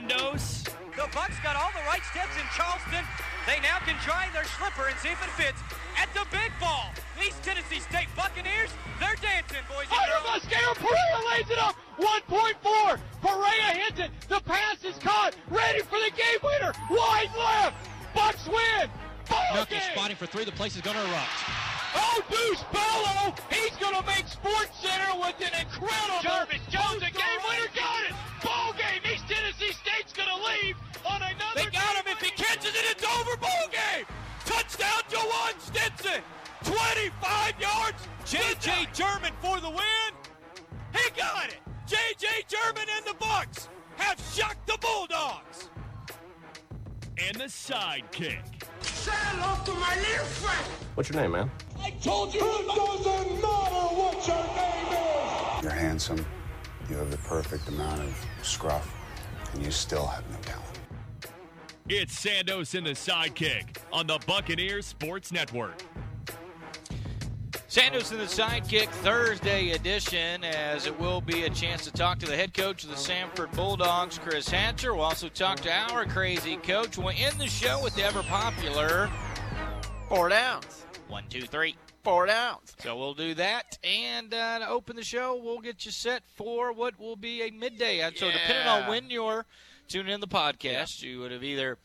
Nando's. The Bucks got all the right steps in Charleston. They now can try their slipper and see if it fits at the big ball. East Tennessee State Buccaneers, they're dancing, boys. Under Mosquera, Perea lays it up. 1.4. Perea hits it. The pass is caught. Ready for the game winner. Wide left. Bucks win. Ball game. Spotting for three. The place is going to erupt. Oh, Deuce Bello. He's going to make Sports Center with an incredible. Jarvis Jones, a game winner. Got it. Ball game. East Tennessee State's going to leave on another. They got him. If he catches it, it's over. Ball game. Touchdown, Jawan Stinson. 25 yards. J.J. German for the win. He got it. J.J. German and the Bucks have shocked the Bulldogs. And the sidekick. Say hello to my little friend. What's your name, man? I told you. It doesn't matter what your name is. You're handsome. You have the perfect amount of scruff. And you still have no talent. It's Sandos and the Sidekick on the Buccaneers Sports Network. Sandos and the Sidekick Thursday edition, as it will be a chance to talk to the head coach of the Sanford Bulldogs, Chris Hatcher. We'll also talk to our crazy coach. We'll end the show with the ever-popular 4 downs. 1, 2, 3. 4 downs. So we'll do that, and to open the show, we'll get you set for what will be a midday. So depending on when you're tuning in the podcast, you would have either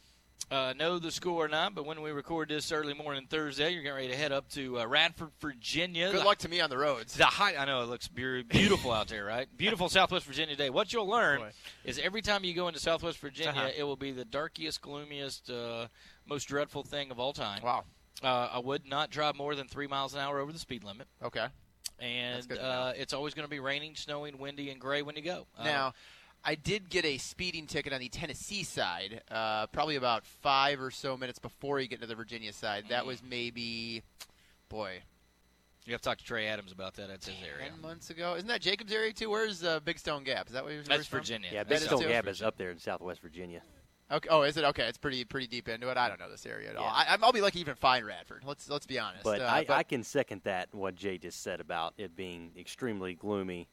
know the score or not, but when we record this early morning Thursday, you're getting ready to head up to Radford, Virginia. Good luck to me on the roads. I know, it looks beautiful out there, right? Beautiful Southwest Virginia day. What you'll learn is every time you go into Southwest Virginia, it will be the darkest, gloomiest, most dreadful thing of all time. Wow. I would not drive more than 3 miles an hour over the speed limit. Okay. And it's always going to be raining, snowing, windy, and gray when you go. Now, I did get a speeding ticket on the Tennessee side, probably about 5 or so minutes before you get to the Virginia side. That was maybe, you have to talk to Trey Adams about that. That's his area. 10 months ago. Isn't that Jacob's area, too? Where's Big Stone Gap? Is that what you're That's Virginia. From? Yeah, Big Stone Gap is up there in Southwest Virginia. Okay. Oh, is it? Okay, it's pretty deep into it. I don't know this area at all. I'll be lucky to even find Radford. Let's be honest. But I can second that, what Jay just said about it being extremely gloomy,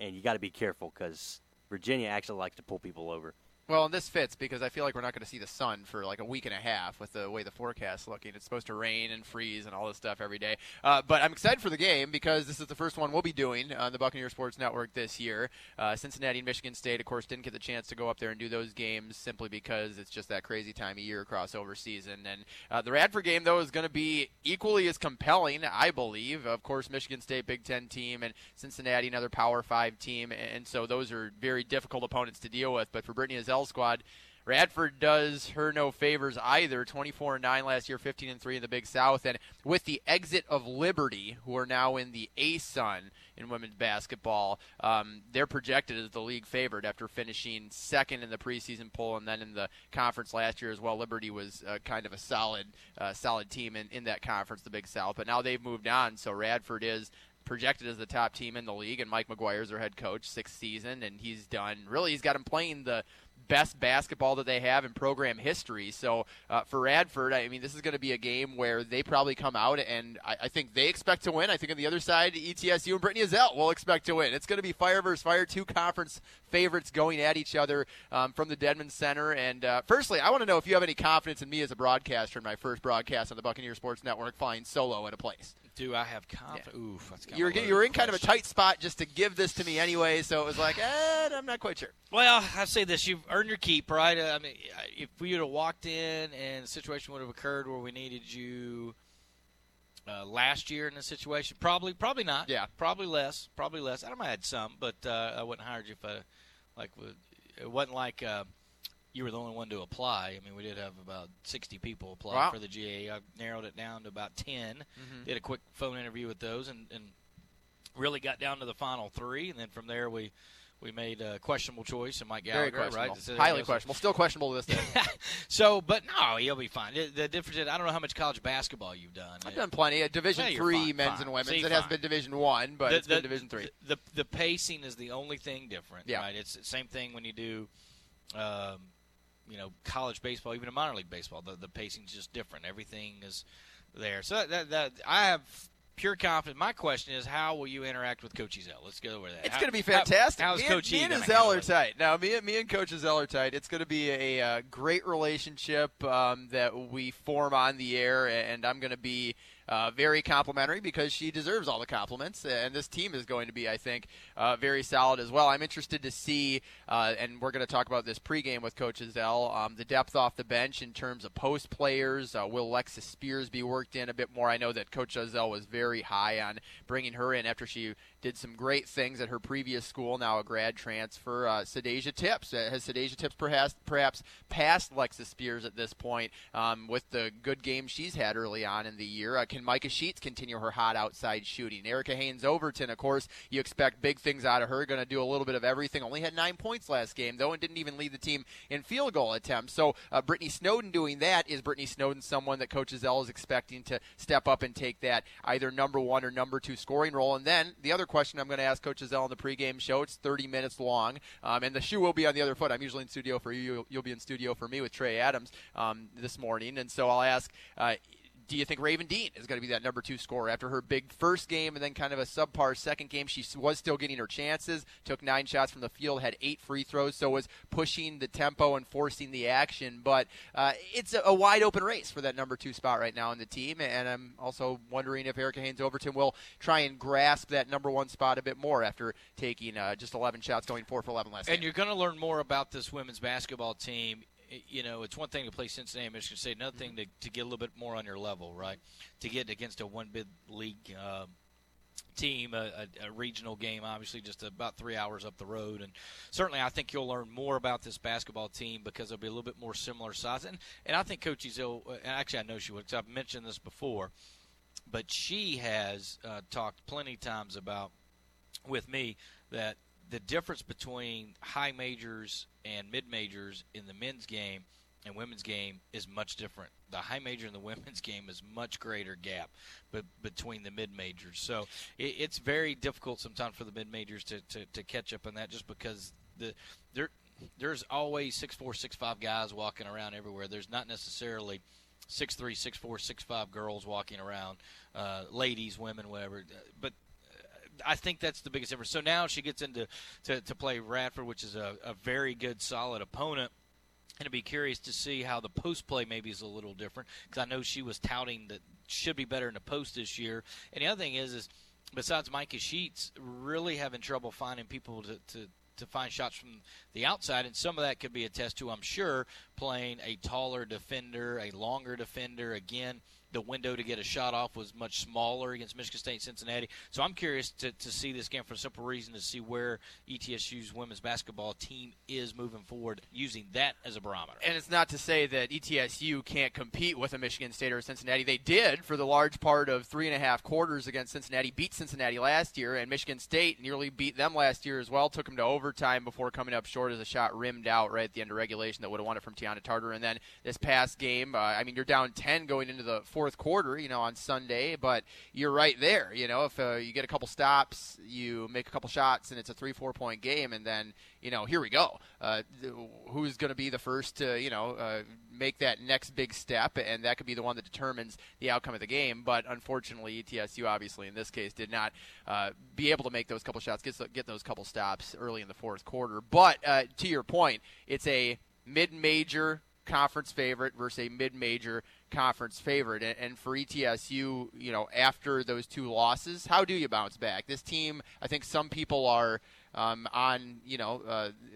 and you got to be careful because – Virginia actually likes to pull people over. Well, and this fits because I feel like we're not going to see the sun for like a week and a half with the way the forecast's looking. It's supposed to rain and freeze and all this stuff every day. But I'm excited for the game because this is the first one we'll be doing on the Buccaneer Sports Network this year. Cincinnati and Michigan State, of course, didn't get the chance to go up there and do those games simply because it's just that crazy time of year crossover season. And the Radford game, though, is going to be equally as compelling, I believe. Of course, Michigan State, Big Ten team, and Cincinnati, another Power 5 team. And so those are very difficult opponents to deal with. But for Brittany Ezell squad, Radford does her no favors either. 24-9 last year, 15-3 in the Big South, and with the exit of Liberty, who are now in the A-Sun in women's basketball, they're projected as the league favorite after finishing second in the preseason poll and then in the conference last year as well. Liberty was kind of a solid team in that conference, the Big South, but now they've moved on, so Radford is projected as the top team in the league, and Mike McGuire is their head coach, 6th season, and he's done. Really, he's got him playing the best basketball that they have in program history. So for Radford, I mean, this is going to be a game where they probably come out, and I think they expect to win. I think on the other side, ETSU and Brittany Ezell will expect to win. It's going to be fire versus fire, two conference favorites going at each other from the Dedman Center. And firstly, I want to know if you have any confidence in me as a broadcaster in my first broadcast on the Buccaneer Sports Network flying solo at a place. Do I have confidence? Yeah. Oof, that's kind you were in kind of a tight spot just to give this to me anyway, so it was like, I'm not quite sure. Well, I say this, you've earned your keep, right? I mean, if we would have walked in and the situation would have occurred where we needed you last year in this situation, probably not. Yeah. Probably less. I might have had some, but I wouldn't have hired you if it wasn't like you were the only one to apply. I mean, we did have about 60 people apply for the GAA. I narrowed it down to about 10. Mm-hmm. Did a quick phone interview with those and really got down to the final 3. And then from there, we made a questionable choice. And Mike Gallagher, right? Highly questionable. Still questionable to this day. So, but no, he'll be fine. The difference is I don't know how much college basketball you've done. I've done plenty. Division III men's and women's. It has been Division I, but it's been Division III. The pacing is the only thing different, right? It's the same thing when you do college baseball, even in minor league baseball, the pacing's just different. Everything is there. So I have pure confidence. My question is, how will you interact with Coach Ezell? Let's go over that. It's going to be fantastic. Me and Ezell are tight. Now, me and Coach Ezell are tight. It's going to be a great relationship that we form on the air, and I'm going to be very complimentary because she deserves all the compliments, and this team is going to be, I think, very solid as well. I'm interested to see, and we're going to talk about this pregame with Coach Ezell, the depth off the bench in terms of post players. Will Lexus Spears be worked in a bit more? I know that Coach Ezell was very high on bringing her in after she did some great things at her previous school, now a grad transfer. Sedasia Tipps. Has Sedasia Tipps perhaps passed Lexus Spears at this point with the good game she's had early on in the year? Can Micah Sheets continue her hot outside shooting? Erica Haynes-Overton, of course, you expect big things out of her, going to do a little bit of everything. Only had 9 points last game, though, and didn't even lead the team in field goal attempts. So Brittany Snowden doing that. Is Brittany Snowden someone that Coach Ezell is expecting to step up and take that either number one or number two scoring role? And then the other question I'm going to ask Coach Ezell on the pregame show. It's 30 minutes long, and the shoe will be on the other foot. I'm usually in studio for you. You'll be in studio for me with Trey Adams this morning, and so I'll ask, do you think Raven Dean is going to be that number two scorer after her big first game and then kind of a subpar second game? She was still getting her chances, took 9 shots from the field, had 8 free throws, so was pushing the tempo and forcing the action. But it's a wide open race for that number two spot right now in the team, and I'm also wondering if Erica Haynes-Overton will try and grasp that number one spot a bit more after taking just 11 shots, going 4 for 11 last game. And you're going to learn more about this women's basketball team. You know, it's one thing to play Cincinnati and Michigan State, another thing to get a little bit more on your level, right? To get against a one-bid league team, a regional game, obviously, just about 3 hours up the road. And certainly I think you'll learn more about this basketball team because they'll be a little bit more similar size. And I think Coach Ezell, and actually I know she would, because I've mentioned this before, but she has talked plenty of times about, with me, that the difference between high majors and mid-majors in the men's game and women's game is much different. The high major in the women's game is much greater gap between the mid-majors. So it's very difficult sometimes for the mid-majors to catch up on that, just because there's always 6'4", 6'5" guys walking around everywhere. There's not necessarily 6'3", 6'4", 6'5" girls walking around, ladies, women, whatever. But I think that's the biggest difference. So now she gets into to play Radford, which is a very good, solid opponent. And I'd be curious to see how the post play maybe is a little different, because I know she was touting that should be better in the post this year. And the other thing is besides Micah Sheets, really having trouble finding people to find shots from the outside, and some of that could be a test to, I'm sure, playing a taller defender, a longer defender. Again, the window to get a shot off was much smaller against Michigan State and Cincinnati. So I'm curious to see this game for a simple reason, to see where ETSU's women's basketball team is moving forward, using that as a barometer. And it's not to say that ETSU can't compete with a Michigan State or a Cincinnati. They did for the large part of 3.5 quarters against Cincinnati, beat Cincinnati last year, and Michigan State nearly beat them last year as well, took them to overtime before coming up short as a shot rimmed out right at the end of regulation that would have won it from Tiana Tartar. And then this past game, I mean, you're down 10 going into the fourth quarter, you know, on Sunday, but you're right there. You know, if you get a couple stops, you make a couple shots, and it's a 3-4 point game, and then, you know, here we go. Who's going to be the first to, you know, make that next big step, and that could be the one that determines the outcome of the game. But unfortunately, ETSU obviously in this case did not be able to make those couple shots, get those couple stops early in the fourth quarter. But to your point, it's a mid-major conference favorite versus a mid-major conference favorite, and for ETSU, you know, after those 2 losses, how do you bounce back? This team, I think some people are on, you know,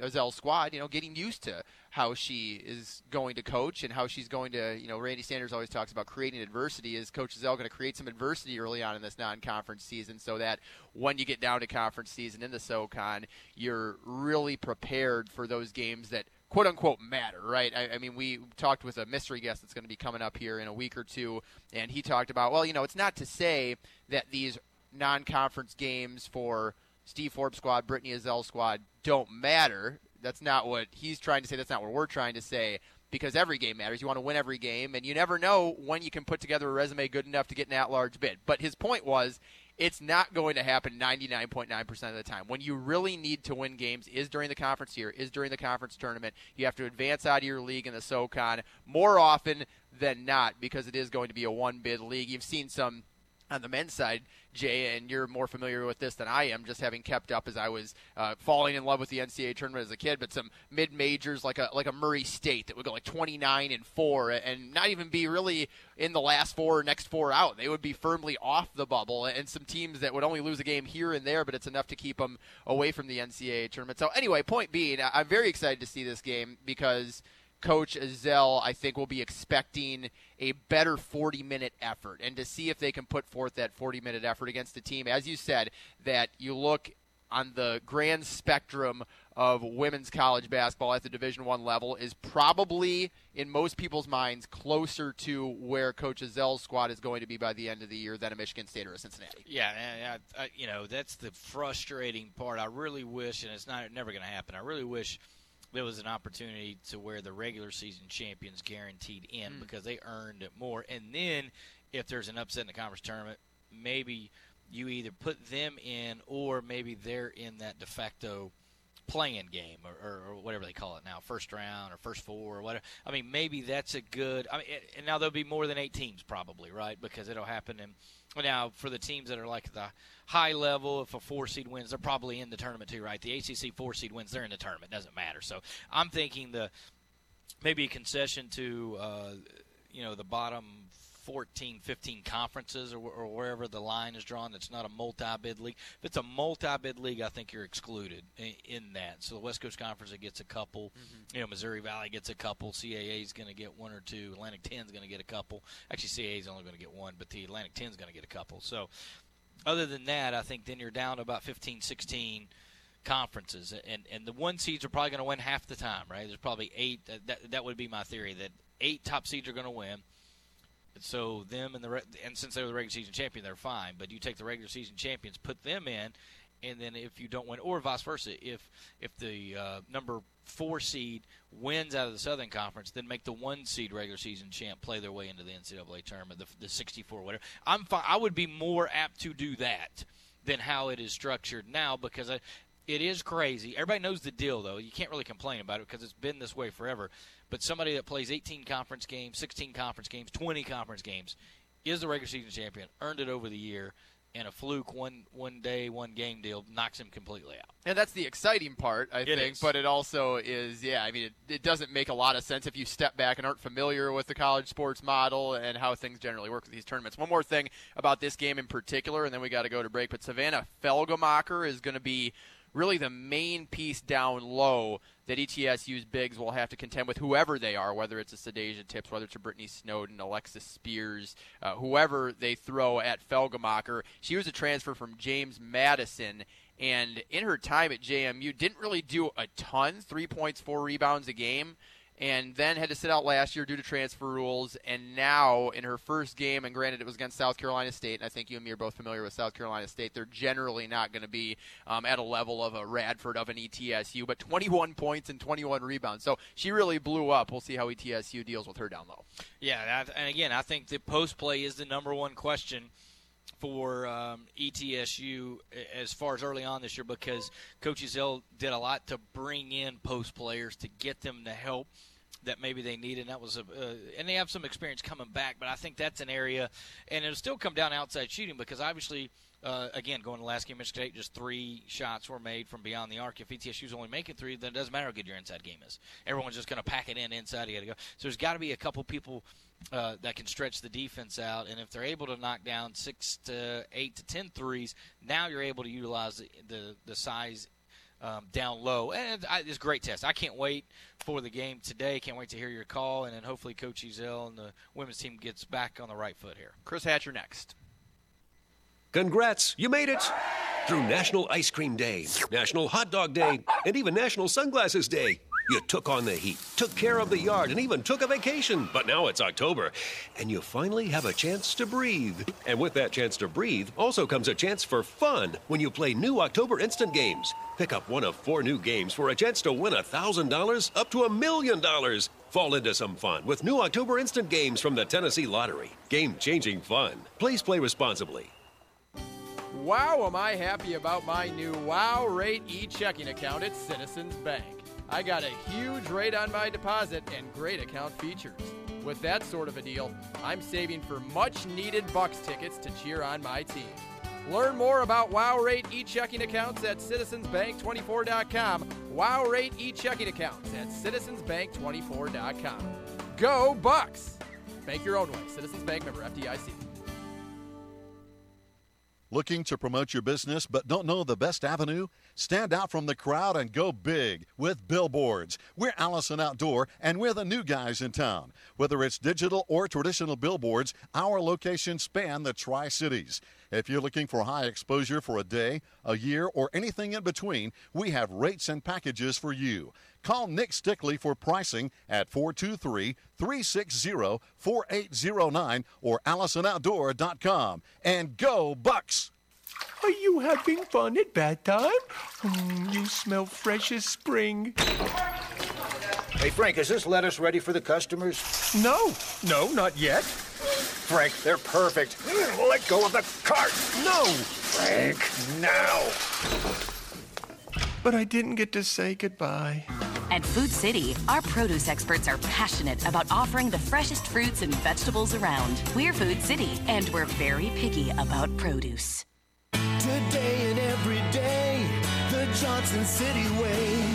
Ezell's squad, you know, getting used to how she is going to coach and how she's going to, you know, Randy Sanders always talks about creating adversity. Is Coach Ezell going to create some adversity early on in this non-conference season so that when you get down to conference season in the SoCon, you're really prepared for those games that quote-unquote matter, right? I mean, we talked with a mystery guest that's going to be coming up here in a week or two, and he talked about, well, you know, it's not to say that these non-conference games for Steve Forbes' squad, Brittany Ezell's squad, don't matter. That's not what he's trying to say. That's not what we're trying to say, because every game matters. You want to win every game, and you never know when you can put together a resume good enough to get an at-large bid. But his point was, it's not going to happen 99.9% of the time. When you really need to win games is during the conference year, is during the conference tournament. You have to advance out of your league in the SoCon more often than not, because it is going to be a one-bid league. You've seen some On the men's side, Jay, and you're more familiar with this than I am, just having kept up as I was falling in love with the NCAA tournament as a kid, but some mid-majors like a Murray State that would go like 29-4 and not even be really in the last four or next four out. They would be firmly off the bubble, and some teams that would only lose a game here and there, but it's enough to keep them away from the NCAA tournament. So anyway, point being, I'm very excited to see this game because Coach Ezell, I think, will be expecting a better 40-minute effort, and to see if they can put forth that 40-minute effort against a team, as you said, that you look on the grand spectrum of women's college basketball at the Division I level is probably, in most people's minds, closer to where Coach Ezell's squad is going to be by the end of the year than a Michigan State or a Cincinnati. Yeah, and I, you know, that's the frustrating part. I really wish, and it's not never going to happen, I really wish – there was an opportunity to where the regular season champions guaranteed in because they earned more. And then if there's an upset in the conference tournament, maybe you either put them in or maybe they're in that de facto play-in game or whatever they call it now, first round or first four or whatever. I mean, maybe that's a good – I mean, and now there'll be more than 8 teams probably, right, because it'll happen in – now, for the teams that are like the high level, if a 4-seed wins, they're probably in the tournament too, right? The ACC 4-seed wins, they're in the tournament. It doesn't matter. So I'm thinking maybe a concession to the bottom 14, 15 conferences or wherever the line is drawn that's not a multi-bid league. If it's a multi-bid league, I think you're excluded in that. So the West Coast Conference, it gets a couple. Mm-hmm. You know, Missouri Valley gets a couple. CAA is going to get one or two. Atlantic 10 is going to get a couple. Actually, CAA is only going to get one, but the Atlantic 10 is going to get a couple. So other than that, I think then you're down to about 15, 16 conferences. And the 1 seeds are probably going to win half the time, right? There's probably 8. That would be my theory, that 8 top seeds are going to win. So them and since they were the regular season champion, they're fine. But you take the regular season champions, put them in, and then if you don't win, or vice versa, if the number 4 seed wins out of the Southern Conference, then make the 1 seed regular season champ play their way into the NCAA tournament, the 64, whatever. I'm fine. I would be more apt to do that than how it is structured now because it is crazy. Everybody knows the deal, though. You can't really complain about it because it's been this way forever. But somebody that plays 18 conference games, 16 conference games, 20 conference games is the regular season champion, earned it over the year, and a fluke one day, one game deal knocks him completely out. And that's the exciting part, I think. But it also is, it doesn't make a lot of sense if you step back and aren't familiar with the college sports model and how things generally work with these tournaments. One more thing about this game in particular, and then we got to go to break, but Savannah Felgemacher is going to be really the main piece down low that ETSU's bigs will have to contend with, whoever they are, whether it's a Sedasia Tipps, whether it's a Brittany Snowden, Lexus Spears, whoever they throw at Felgemacher. She was a transfer from James Madison, and in her time at JMU didn't really do a ton, 3 points, 4 rebounds a game, and then had to sit out last year due to transfer rules. And now in her first game, and granted it was against South Carolina State, and I think you and me are both familiar with South Carolina State, they're generally not going to be at a level of a Radford, of an ETSU, but 21 points and 21 rebounds. So she really blew up. We'll see how ETSU deals with her down low. Yeah, and again, I think the post play is the number one question for ETSU as far as early on this year, because Coach Ezell did a lot to bring in post players to get them the help that maybe they needed. And that was and they have some experience coming back, but I think that's an area, and it'll still come down to outside shooting because obviously, again, going to the last game, Michigan State, just 3 shots were made from beyond the arc. If ETSU's only making 3, then it doesn't matter how good your inside game is. Everyone's just going to pack it in inside. You got to go. So there's got to be a couple people that can stretch the defense out, and if they're able to knock down 6 to 8 to 10 threes, now you're able to utilize the size down low. And it's a great test. I can't wait for the game today. Can't wait to hear your call, and then hopefully Coach Ezell and the women's team gets back on the right foot here. Chris Hatcher next. Congrats, you made it! Through National Ice Cream Day, National Hot Dog Day, and even National Sunglasses Day. You took on the heat, took care of the yard, and even took a vacation. But now it's October, and you finally have a chance to breathe. And with that chance to breathe also comes a chance for fun when you play new October Instant Games. Pick up one of 4 new games for a chance to win $1,000 up to $1,000,000. Fall into some fun with new October Instant Games from the Tennessee Lottery. Game-changing fun. Please play responsibly. Wow, am I happy about my new Wow Rate e-checking account at Citizens Bank. I got a huge rate on my deposit and great account features. with that sort of a deal, I'm saving for much-needed Bucks tickets to cheer on my team. Learn more about Wow Rate e-checking accounts at citizensbank24.com. Wow Rate e-checking accounts at citizensbank24.com. Go Bucks! Bank your own way. Citizens Bank, member FDIC. Looking to promote your business but don't know the best avenue? Stand out from the crowd and go big with billboards. We're Allison Outdoor, and we're the new guys in town. Whether it's digital or traditional billboards, our locations span the Tri-Cities. If you're looking for high exposure for a day, a year, or anything in between, we have rates and packages for you. Call Nick Stickley for pricing at 423-360-4809 or AllisonOutdoor.com. And go Bucks! Are you having fun at bad time? You smell fresh as spring. Hey, Frank, is this lettuce ready for the customers? No, not yet. Frank, they're perfect. Let go of the cart. No. Frank, now. But I didn't get to say goodbye. At Food City, our produce experts are passionate about offering the freshest fruits and vegetables around. We're Food City, and we're very picky about produce. Today and every day, the Johnson City way.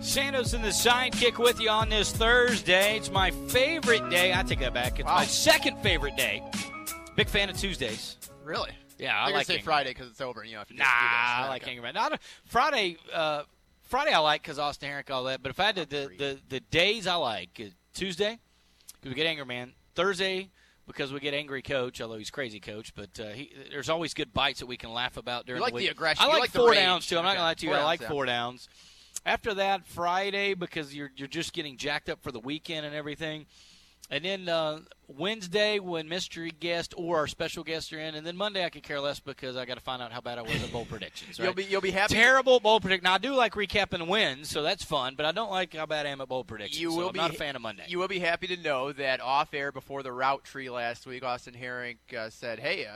Santos in the sidekick with you on this Thursday. It's my favorite day. I take that back. It's my second favorite day. Big fan of Tuesdays. Really? Yeah, I like. Say Friday because it's over. You know, if you I like hanging around. Friday I like because Austin Herring, all that. But if I had to, the days I like is Tuesday because we get Angry Man. Thursday because we get Angry Coach, although he's crazy coach. But there's always good bites that we can laugh about during the week. You like the aggression. I like four downs too. I'm not gonna lie to you. I like four downs. After that, Friday, because you're just getting jacked up for the weekend and everything. And then Wednesday when mystery guest or our special guests are in. And then Monday I could care less because I got to find out how bad I was at bowl predictions. Right? You'll be happy. Terrible bowl predictions. Now, I do like recapping wins, so that's fun. But I don't like how bad I am at bowl predictions, I'm not a fan of Monday. You will be happy to know that off air before the route tree last week, Austin Herring said, hey,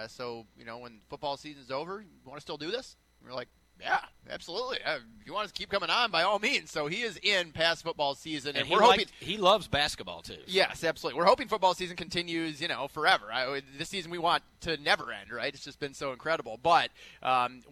when football season's over, you want to still do this? And we're like, yeah, absolutely. If you want us to keep coming on, by all means. So he is in past football season. And we're hoping he loves basketball, too. Yes, absolutely. We're hoping football season continues, forever. This season we want to never end, right? It's just been so incredible. But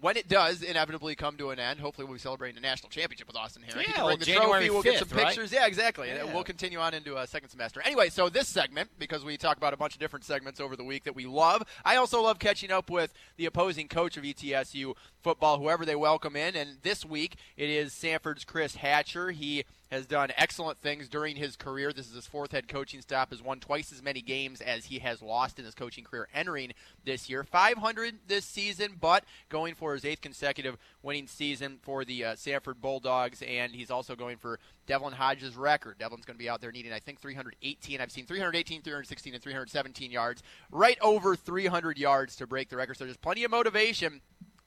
when it does inevitably come to an end, hopefully we'll be celebrating the national championship with Austin Herring. Yeah, he can bring the January trophy. We'll 5th, get some pictures. Right? Yeah, exactly. Yeah. And we'll continue on into a second semester. Anyway, so this segment, because we talk about a bunch of different segments over the week that we love, I also love catching up with the opposing coach of ETSU football, whoever they welcome in, and this week it is Sanford's Chris Hatcher. He has done excellent things during his career. This is his fourth head coaching stop, has won twice as many games as he has lost in his coaching career entering this year. 500 this season, but going for his eighth consecutive winning season for the Sanford Bulldogs, and he's also going for Devlin Hodges' record. Devlin's going to be out there needing, I think, 318. I've seen 318, 316, and 317 yards. Right over 300 yards to break the record, so there's plenty of motivation.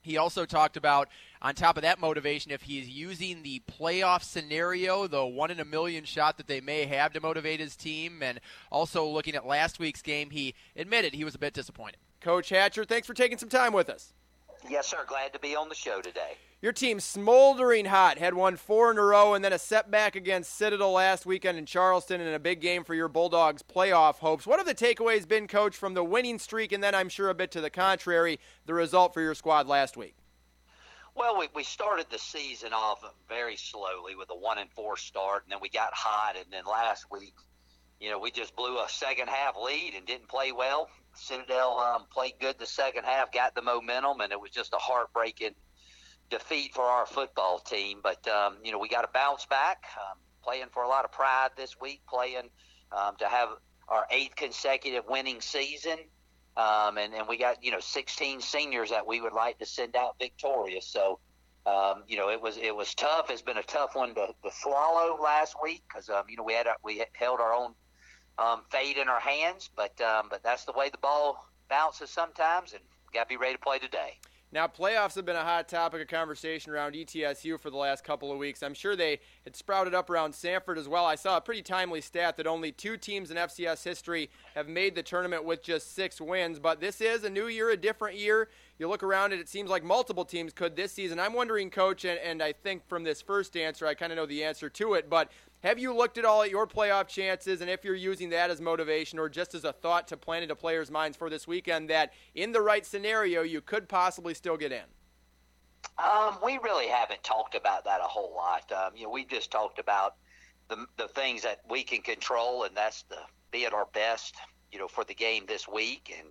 He also talked about, on top of that motivation, if he's using the playoff scenario, the one-in-a-million shot that they may have to motivate his team, and also looking at last week's game, he admitted he was a bit disappointed. Coach Hatcher, thanks for taking some time with us. Yes, sir. Glad to be on the show today. Your team, smoldering hot, had won 4 in a row and then a setback against Citadel last weekend in Charleston and a big game for your Bulldogs' playoff hopes. What have the takeaways been, Coach, from the winning streak and then, I'm sure, a bit to the contrary, the result for your squad last week? Well, we started the season off very slowly with a 1-4 start, and then we got hot, and then last week, we just blew a second-half lead and didn't play well. Citadel played good the second half, got the momentum, and it was just a heartbreaking defeat for our football team. But, we got to bounce back, playing for a lot of pride this week, playing to have our 8th consecutive winning season. And we got, 16 seniors that we would like to send out victorious. So, it was tough. It's been a tough one to swallow last week because, we held our own fate in our hands. But that's the way the ball bounces sometimes, and we got to be ready to play today. Now, playoffs have been a hot topic of conversation around ETSU for the last couple of weeks. I'm sure they had sprouted up around Sanford as well. I saw a pretty timely stat that only 2 teams in FCS history have made the tournament with just 6 wins. But this is a new year, a different year. You look around and it seems like multiple teams could this season. I'm wondering, Coach, and I think from this first answer, I kind of know the answer to it, but have you looked at all at your playoff chances, and if you're using that as motivation or just as a thought to plan into players' minds for this weekend, that in the right scenario you could possibly still get in? We really haven't talked about that a whole lot. We just talked about the things that we can control, and that's to be at our best, for the game this week. And,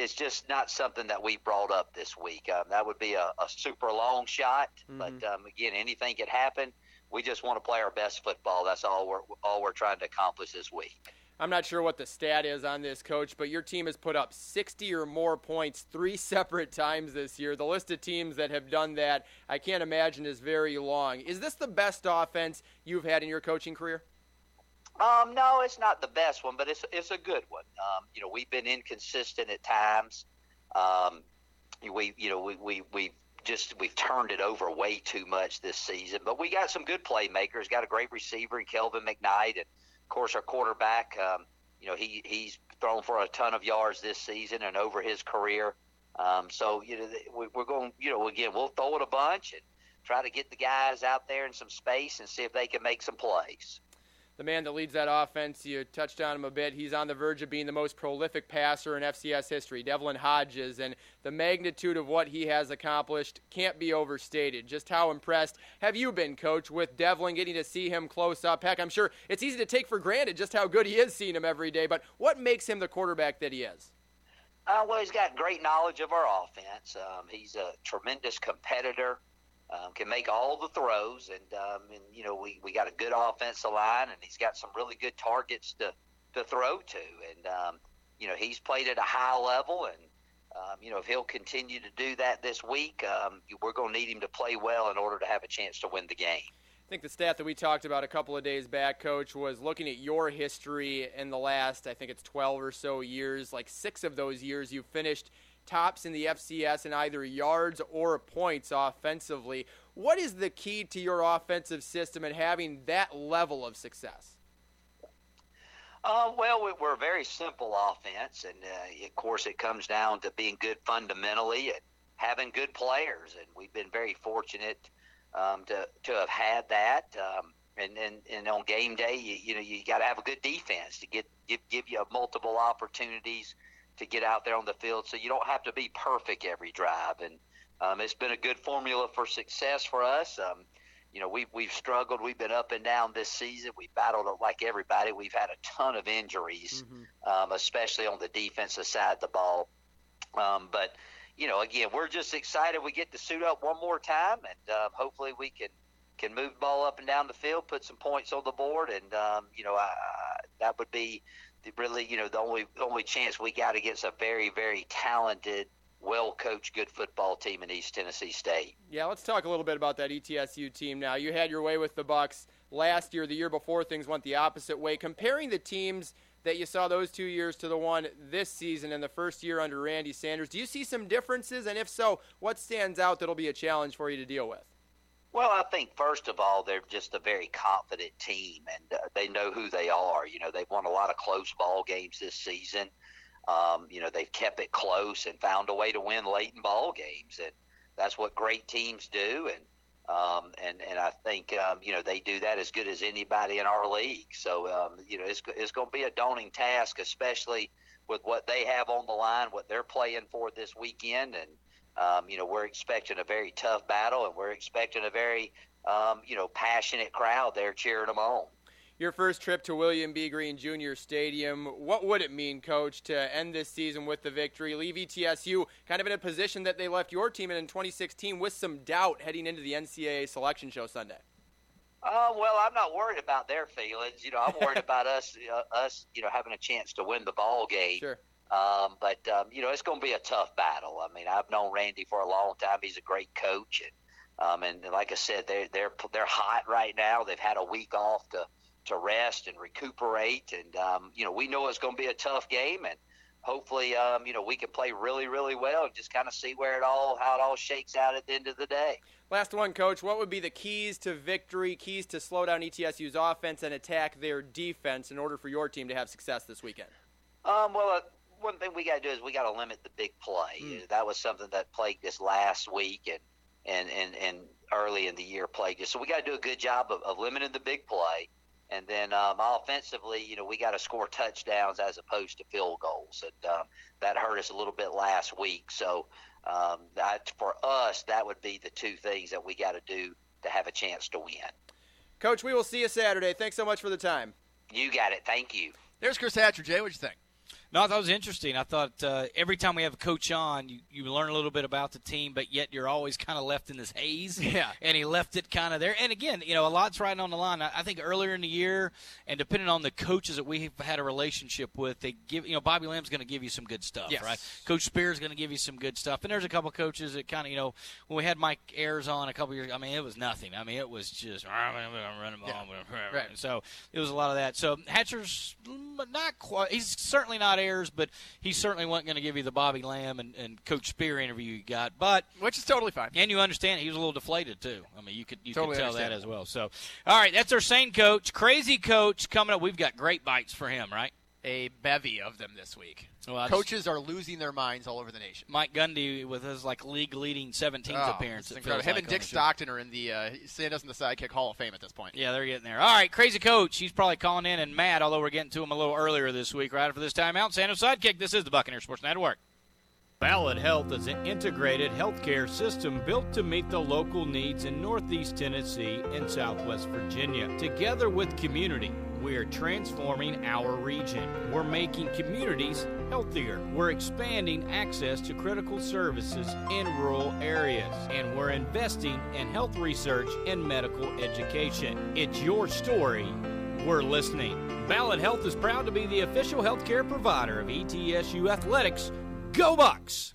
it's just not something that we brought up this week. That would be a super long shot, mm-hmm. But, again, anything could happen. We just want to play our best football. That's all we're trying to accomplish this week. I'm not sure what the stat is on this, Coach, but your team has put up 60 or more points 3 separate times this year. The list of teams that have done that, I can't imagine, is very long. Is this the best offense you've had in your coaching career? No, it's not the best one, but it's a good one. We've been inconsistent at times. We've turned it over way too much this season, but we got some good playmakers. Got a great receiver in Kelvin McKnight, and of course our quarterback. He's thrown for a ton of yards this season and over his career. We're going. Again, we'll throw it a bunch and try to get the guys out there in some space and see if they can make some plays. The man that leads that offense, you touched on him a bit, he's on the verge of being the most prolific passer in FCS history, Devlin Hodges, and the magnitude of what he has accomplished can't be overstated. Just how impressed have you been, Coach, with Devlin, getting to see him close up? Heck, I'm sure it's easy to take for granted just how good he is, seeing him every day, but what makes him the quarterback that he is? Well, he's got great knowledge of our offense. He's a tremendous competitor. Can make all the throws, we got a good offensive line, and he's got some really good targets to throw to. And, he's played at a high level, and, if he'll continue to do that this week, we're going to need him to play well in order to have a chance to win the game. I think the stat that we talked about a couple of days back, Coach, was looking at your history in the last, I think it's 12 or so years, like 6 of those years you finished tops in the FCS in either yards or points offensively. What is the key to your offensive system and having that level of success? We're a very simple offense, and of course it comes down to being good fundamentally and having good players, and we've been very fortunate to have had that. And on game day, you got to have a good defense to give you multiple opportunities to get out there on the field, so you don't have to be perfect every drive. And it's been a good formula for success for us. We've struggled. We've been up and down this season. We battled like everybody. We've had a ton of injuries, mm-hmm. Especially on the defensive side of the ball. Again, we're just excited we get to suit up one more time, and hopefully we can move the ball up and down the field, put some points on the board, and, that would be really, the only chance we got against a very, very talented, well-coached, good football team in East Tennessee State. Yeah, let's talk a little bit about that ETSU team now. You had your way with the Bucs last year. The year before, things went the opposite way. Comparing the teams that you saw those 2 years to the one this season and the first year under Randy Sanders, do you see some differences? And if so, what stands out that'll be a challenge for you to deal with? Well, I think, first of all, they're just a very confident team, and they know who they are. They've won a lot of close ball games this season. They've kept it close and found a way to win late in ball games. And that's what great teams do, and I think they do that as good as anybody in our league. So it's going to be a daunting task, especially with what they have on the line, what they're playing for this weekend, and we're expecting a very tough battle, and we're expecting a very passionate crowd there cheering them on. Your first trip to William B. Green Jr. Stadium, what would it mean, Coach, to end this season with the victory, leave ETSU kind of in a position that they left your team in 2016 with some doubt heading into the NCAA selection show Sunday? Well, I'm not worried about their feelings. I'm worried about us, having a chance to win the ball game. Sure. But it's going to be a tough battle. I mean, I've known Randy for a long time. He's a great coach. And like I said, they're hot right now. They've had a week off to rest and recuperate. And, we know it's going to be a tough game. And hopefully, we can play really, really well and just kind of see how it all shakes out at the end of the day. Last one, Coach. What would be the keys to victory, keys to slow down ETSU's offense and attack their defense in order for your team to have success this weekend? One thing we got to do is we got to limit the big play. That was something that plagued us last week and early in the year plagued us. So we got to do a good job of limiting the big play. And then offensively, we got to score touchdowns as opposed to field goals. And that hurt us a little bit last week. So for us, that would be the two things that we got to do to have a chance to win. Coach, we will see you Saturday. Thanks so much for the time. You got it. Thank you. There's Chris Hatcher. Jay, what do you think? No, I thought it was interesting. I thought every time we have a coach on, you learn a little bit about the team, but yet you're always kind of left in this haze. Yeah. And he left it kind of there. And again, a lot's riding on the line. I think earlier in the year, and depending on the coaches that we've had a relationship with, they give Bobby Lamb's going to give you some good stuff, yes. Right? Coach Spears going to give you some good stuff. And there's a couple of coaches that kind of, when we had Mike Ayers on a couple years ago, I mean, it was nothing. I mean, it was just running ball. Yeah. Right. So it was a lot of that. So Hatcher's not quite – he's certainly not Ayers, but he certainly wasn't going to give you the Bobby Lamb and Coach Spear interview you got, but which is totally fine. And you understand he was a little deflated too. I mean, you could tell that as well. So, all right, that's our same coach, crazy coach coming up. We've got great bites for him, right? A bevy of them this week. Well, coaches are losing their minds all over the nation. Mike Gundy with his league-leading 17th appearance. Him and Dick Stockton are in the Sanders and the Sidekick Hall of Fame at this point. Yeah, they're getting there. All right, crazy coach. He's probably calling in and mad, although we're getting to him a little earlier this week. Right after this timeout, Sanders Sidekick. This is the Buccaneer Sports Network. Ballard Health is an integrated healthcare system built to meet the local needs in Northeast Tennessee and Southwest Virginia. Together with community, we are transforming our region. We're making communities healthier. We're expanding access to critical services in rural areas. And we're investing in health research and medical education. It's your story. We're listening. Ballard Health is proud to be the official healthcare provider of ETSU Athletics. Go Bucks!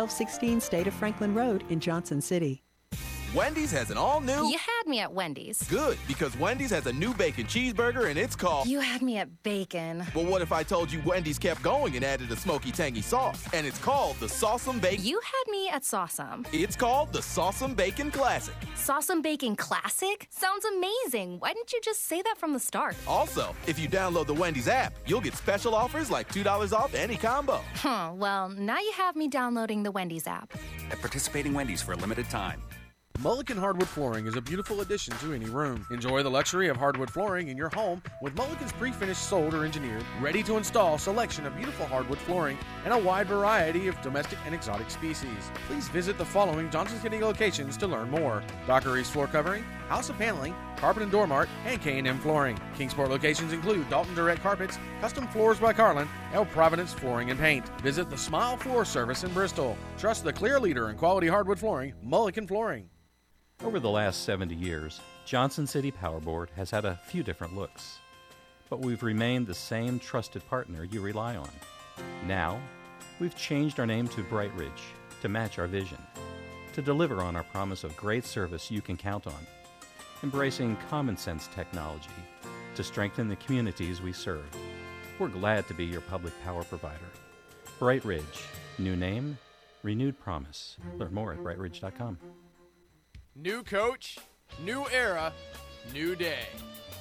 1216 State of Franklin Road in Johnson City. Wendy's has an all-new... You had me at Wendy's. Good, because Wendy's has a new bacon cheeseburger, and it's called... You had me at bacon. Well, what if I told you Wendy's kept going and added a smoky, tangy sauce? And it's called the Sawsome Bacon... You had me at Sawsome. It's called the Sawsome Bacon Classic. Sawsome Bacon Classic? Sounds amazing. Why didn't you just say that from the start? Also, if you download the Wendy's app, you'll get special offers like $2 off any combo. Huh, well, now you have me downloading the Wendy's app. At participating Wendy's for a limited time. Mulliken Hardwood Flooring is a beautiful addition to any room. Enjoy the luxury of hardwood flooring in your home with Mulliken's pre-finished, sold or engineered, ready-to-install selection of beautiful hardwood flooring and a wide variety of domestic and exotic species. Please visit the following Johnson City locations to learn more. Docker East Floor Covering, House of Paneling, Carpet and Door Mart, and K&M Flooring. Kingsport locations include Dalton Direct Carpets, Custom Floors by Carlin, El Providence Flooring and Paint. Visit the Smile Floor Service in Bristol. Trust the clear leader in quality hardwood flooring, Mulliken Flooring. Over the last 70 years, Johnson City Power Board has had a few different looks, but we've remained the same trusted partner you rely on. Now, we've changed our name to Bright Ridge to match our vision. to deliver on our promise of great service you can count on, embracing common sense technology to strengthen the communities we serve. We're glad to be your public power provider. Bright Ridge, new name, renewed promise. Learn more at brightridge.com. New coach, new era, new day.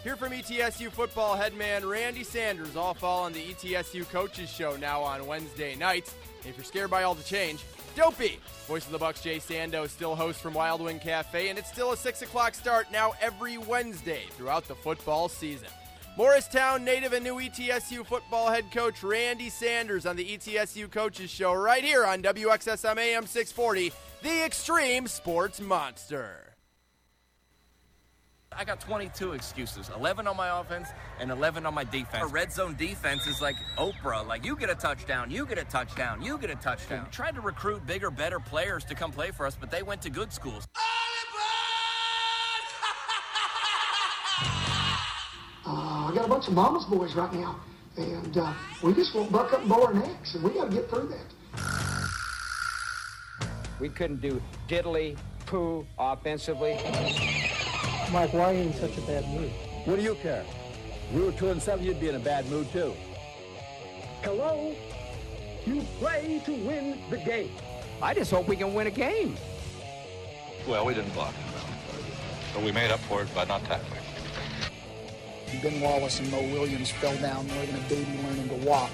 Hear from ETSU football head man Randy Sanders all fall on the ETSU Coaches Show now on Wednesday nights. If you're scared by all the change, don't be. Voice of the Bucks Jay Sando still hosts from Wild Wing Cafe, and it's still a 6 o'clock start now every Wednesday throughout the football season. Morristown native and new ETSU football head coach Randy Sanders on the ETSU Coaches Show right here on WXSM AM 640, the Extreme Sports Monster. I got 22 excuses, 11 on my offense and 11 on my defense. Our red zone defense is like Oprah, like you get a touchdown, you get a touchdown, you get a touchdown. We tried to recruit bigger, better players to come play for us, but they went to good schools. I got a bunch of mama's boys right now, and we just won't buck up and bow our necks, and we got to get through that. We couldn't do diddly poo offensively. Mike, why are you in such a bad mood? What do you care? If we were 2-7, you'd be in a bad mood, too. Hello? You play to win the game. I just hope we can win a game. Well, we didn't block him, but we made up for it by not tackling. Ben Wallace and Mo Williams fell down more than a baby learning to walk.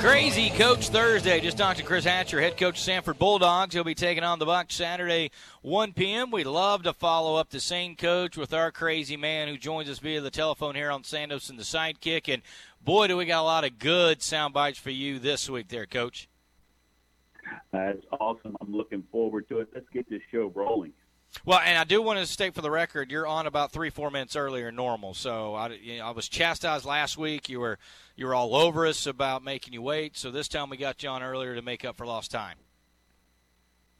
Crazy Coach Thursday. Just talked to Chris Hatcher, head coach of Sanford Bulldogs. He'll be taking on the Bucs Saturday, 1 p.m. We love to follow up the same coach with our crazy man who joins us via the telephone here on Sandos and the Sidekick. And, boy, do we got a lot of good sound bites for you this week there, Coach. That's awesome. I'm looking forward to it. Let's get this show rolling. Well, and I do want to state for the record, you're on about 3-4 minutes earlier than normal. So I was chastised last week. You were all over us about making you wait. So this time we got you on earlier to make up for lost time.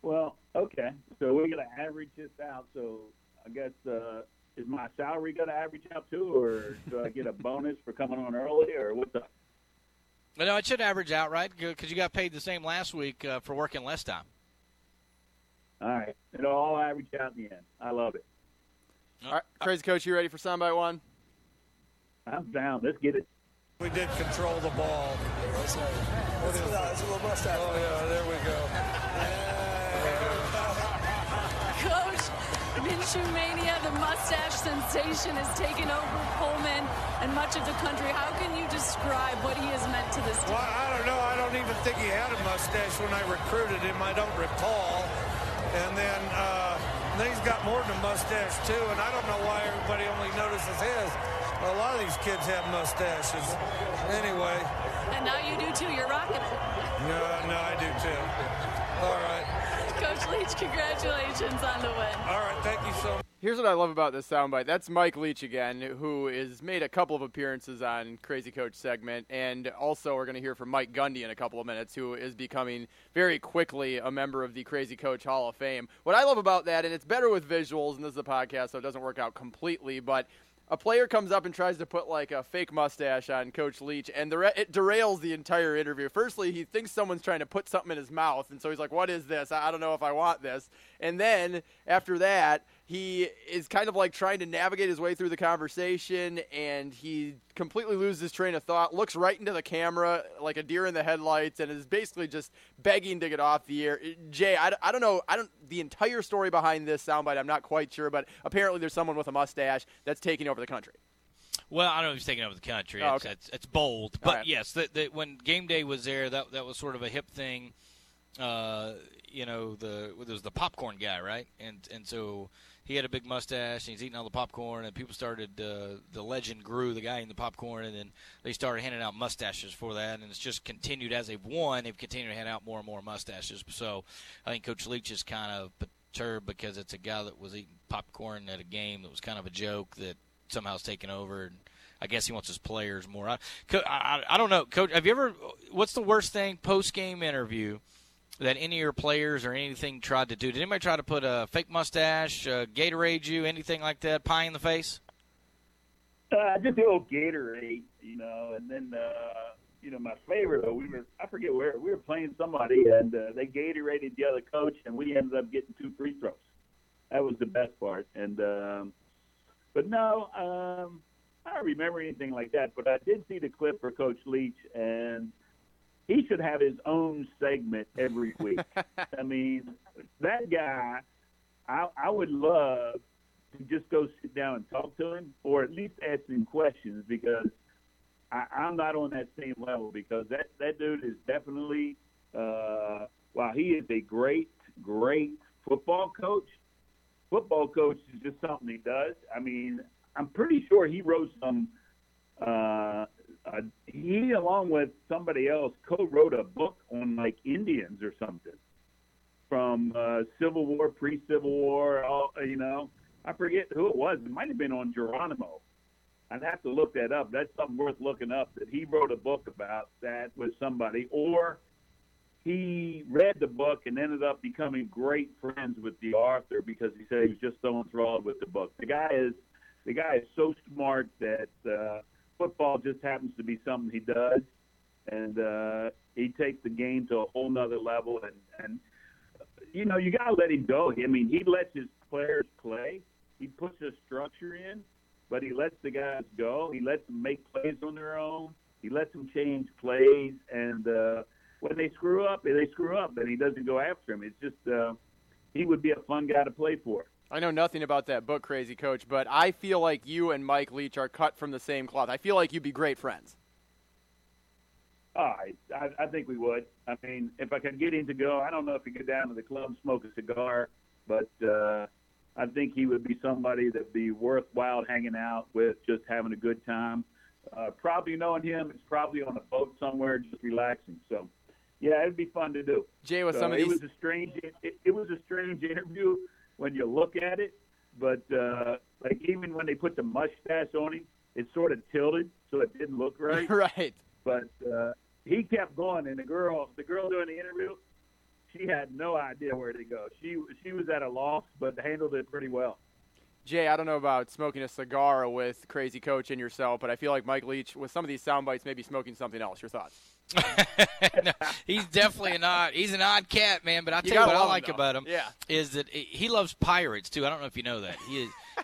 Well, okay. So we're going to average this out. So I guess is my salary going to average out too, or do I get a bonus for coming on early, or what's up? No, it should average out, right? Because you got paid the same last week for working less time. All right. It'll all average out in the end. I love it. All right. Crazy Coach, you ready for soundbite one? I'm down. Let's get it. We did control the ball. That's right. It's a little bust out. Oh, yeah. There we go. Coach, Minshew Mania, the mustache sensation has taken over Pullman and much of the country. How can you describe what he has meant to this team? Well, I don't know. I don't even think he had a mustache when I recruited him. I don't recall. And then he's got more than a mustache, too, and I don't know why everybody only notices his. A lot of these kids have mustaches. Anyway. And now you do, too. You're rocking it. No, I do, too. All right. Coach Leach, congratulations on the win. All right, thank you so much. Here's what I love about this soundbite. That's Mike Leach again, who has made a couple of appearances on Crazy Coach segment. And also we're going to hear from Mike Gundy in a couple of minutes, who is becoming very quickly a member of the Crazy Coach Hall of Fame. What I love about that, and it's better with visuals, and this is a podcast, so it doesn't work out completely, but a player comes up and tries to put like a fake mustache on Coach Leach, and it derails the entire interview. Firstly, he thinks someone's trying to put something in his mouth, and so he's like, what is this? I don't know if I want this. And then after that, he is kind of like trying to navigate his way through the conversation, and he completely loses his train of thought, looks right into the camera like a deer in the headlights, and is basically just begging to get off the air. Jay, I don't know. The entire story behind this soundbite, I'm not quite sure, but apparently there's someone with a mustache that's taking over the country. Well, I don't know if he's taking over the country. Oh, okay. It's bold. But, right. Yes, when Game Day was there, that was sort of a hip thing. There was the popcorn guy, right? And so – he had a big mustache, and he's eating all the popcorn, and people started the legend grew, the guy in the popcorn, and then they started handing out mustaches for that, and it's just continued as they've won. They've continued to hand out more and more mustaches. So I think Coach Leach is kind of perturbed because it's a guy that was eating popcorn at a game that was kind of a joke that somehow is taken over, and I guess he wants his players more. I don't know. Coach, have you ever – what's the worst thing post-game interview – that any of your players or anything tried to do? Did anybody try to put a fake mustache, Gatorade you, anything like that, pie in the face? Just the old Gatorade, and then you know, my favorite, but I forget where, we were playing somebody, and they Gatorated the other coach, and we ended up getting 2 free throws. That was the best part. And but no, I don't remember anything like that, but I did see the clip for Coach Leach, and he should have his own segment every week. I mean, that guy, I would love to just go sit down and talk to him, or at least ask him questions, because I'm not on that same level, because that dude is definitely, while he is a great, great football coach is just something he does. I mean, I'm pretty sure he wrote some he, along with somebody else, co-wrote a book on, like, Indians or something from Civil War, pre-Civil War, all, you know. I forget who it was. It might have been on Geronimo. I'd have to look that up. That's something worth looking up, that he wrote a book about that with somebody, or he read the book and ended up becoming great friends with the author because he said he was just so enthralled with the book. The guy is so smart that football just happens to be something he does, and he takes the game to a whole nother level. And you know, you got to let him go. I mean, he lets his players play. He puts a structure in, but he lets the guys go. He lets them make plays on their own. He lets them change plays. And when they screw up, and he doesn't go after them. It's just he would be a fun guy to play for. I know nothing about that book, Crazy Coach, but I feel like you and Mike Leach are cut from the same cloth. I feel like you'd be great friends. I think we would. I mean, if I could get him to go, I don't know if he'd go down to the club and smoke a cigar, but I think he would be somebody that'd be worthwhile hanging out with, just having a good time. Probably knowing him, it's probably on a boat somewhere, just relaxing. So, yeah, it'd be fun to do. Jay, with so some of these, it was a strange interview when you look at it, but like even when they put the mustache on him, it sort of tilted, so it didn't look right. Right. But he kept going, and the girl doing the interview, she had no idea where to go. She was at a loss, but handled it pretty well. Jay, I don't know about smoking a cigar with Crazy Coach and yourself, but I feel like Mike Leach, with some of these sound bites, maybe smoking something else. Your thoughts? No, he's definitely an odd cat, man. But I'll tell you what I like about him is that he loves pirates, too. I don't know if you know that.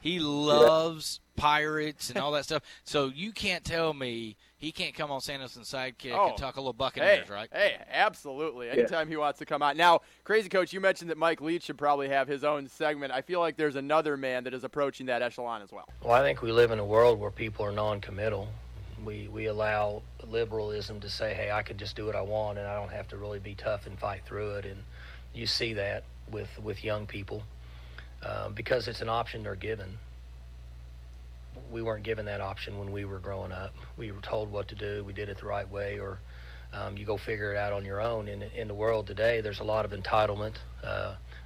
He loves pirates and all that stuff. So you can't tell me he can't come on Sanderson's Sidekick and talk a little Buccaneers, right? Hey, absolutely. Anytime he wants to come out. Now, Crazy Coach, you mentioned that Mike Leach should probably have his own segment. I feel like there's another man that is approaching that echelon as well. Well, I think we live in a world where people are non-committal. We allow liberalism to say, hey, I could just do what I want and I don't have to really be tough and fight through it. And you see that with young people because it's an option they're given. We weren't given that option when we were growing up. We were told what to do. We did it the right way, or you go figure it out on your own. In the world today, there's a lot of entitlement.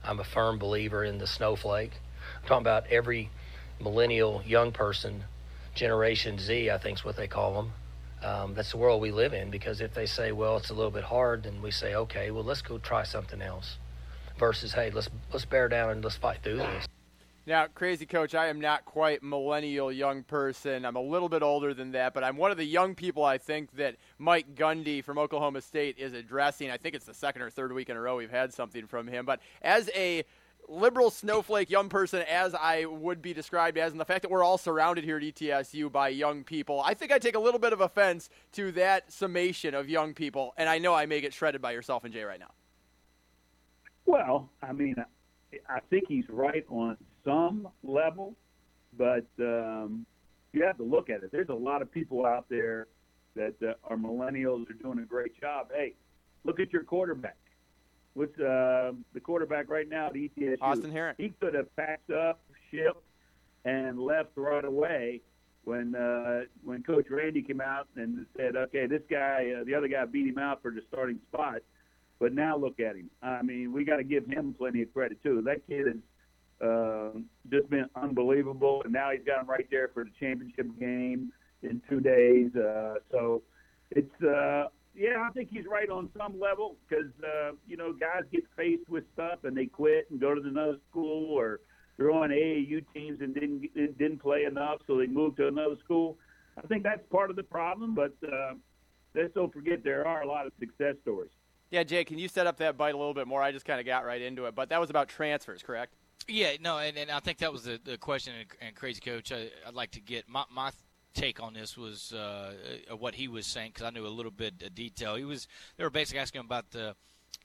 I'm a firm believer in the snowflake. I'm talking about every millennial young person, Generation Z, I think is what they call them. That's the world we live in, because if they say, well, it's a little bit hard, then we say, okay, well, let's go try something else, versus, hey, let's bear down and let's fight through this. Now, Crazy Coach, I am not quite millennial young person. I'm a little bit older than that, but I'm one of the young people, I think, that Mike Gundy from Oklahoma State is addressing. I think it's the second or third week in a row we've had something from him. But as a liberal snowflake young person, as I would be described as, and the fact that we're all surrounded here at ETSU by young people, I think I take a little bit of offense to that summation of young people, and I know I may get shredded by yourself and Jay right now. Well, I mean, I think he's right on some level, but you have to look at it. There's a lot of people out there that are millennials, are doing a great job. Hey, look at your quarterback. What's the quarterback right now at ETSU? Austin Herring. He could have packed up, shipped, and left right away when Coach Randy came out and said, okay, this guy, the other guy beat him out for the starting spot. But now look at him. I mean, we got to give him plenty of credit, too. That kid has just been unbelievable, and now he's got him right there for the championship game in 2 days. So it's yeah, I think he's right on some level, because, you know, guys get faced with stuff and they quit and go to another school, or they're on AAU teams and didn't play enough, so they move to another school. I think that's part of the problem, but let's don't forget there are a lot of success stories. Yeah, Jay, can you set up that bite a little bit more? I just kind of got right into it, but that was about transfers, correct? Yeah, no, and I think that was the question, and Crazy Coach, I'd like to get my take on this was what he was saying, because I knew a little bit of detail. They were basically asking him about the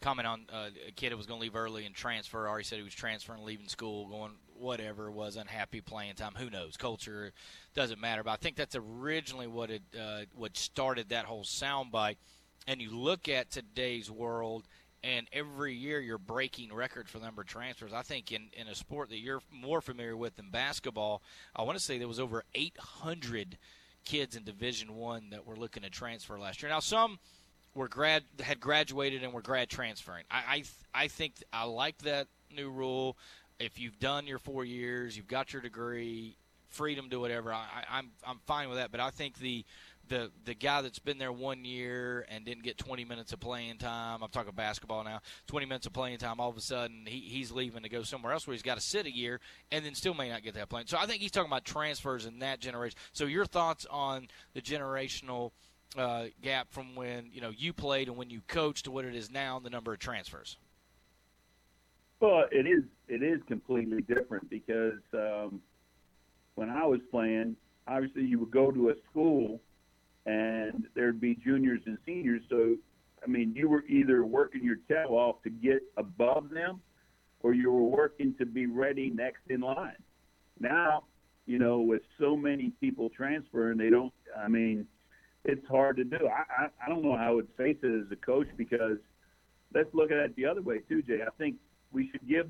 comment on a kid that was going to leave early and transfer. Already said he was transferring, leaving school, going whatever, was unhappy playing time. Who knows? Culture doesn't matter. But I think that's originally what started that whole soundbite. And you look at today's world, and every year you're breaking records for the number of transfers. I think in a sport that you're more familiar with than basketball, I want to say there was over 800 kids in Division I that were looking to transfer last year. Now, some had graduated and were grad transferring. I think I like that new rule. If you've done your 4 years, you've got your degree, freedom to whatever. I'm fine with that. But I think the guy that's been there 1 year and didn't get 20 minutes of playing time, I'm talking basketball now, 20 minutes of playing time, all of a sudden he's leaving to go somewhere else where he's got to sit a year and then still may not get that playing. So I think he's talking about transfers in that generation. So your thoughts on the generational gap from when you played and when you coached to what it is now and the number of transfers? Well, it is completely different because when I was playing, obviously you would go to a school and there'd be juniors and seniors. So, I mean, you were either working your tail off to get above them or you were working to be ready next in line. Now, with so many people transferring, it's hard to do. I don't know how I would face it as a coach because let's look at it the other way too, Jay. I think we should give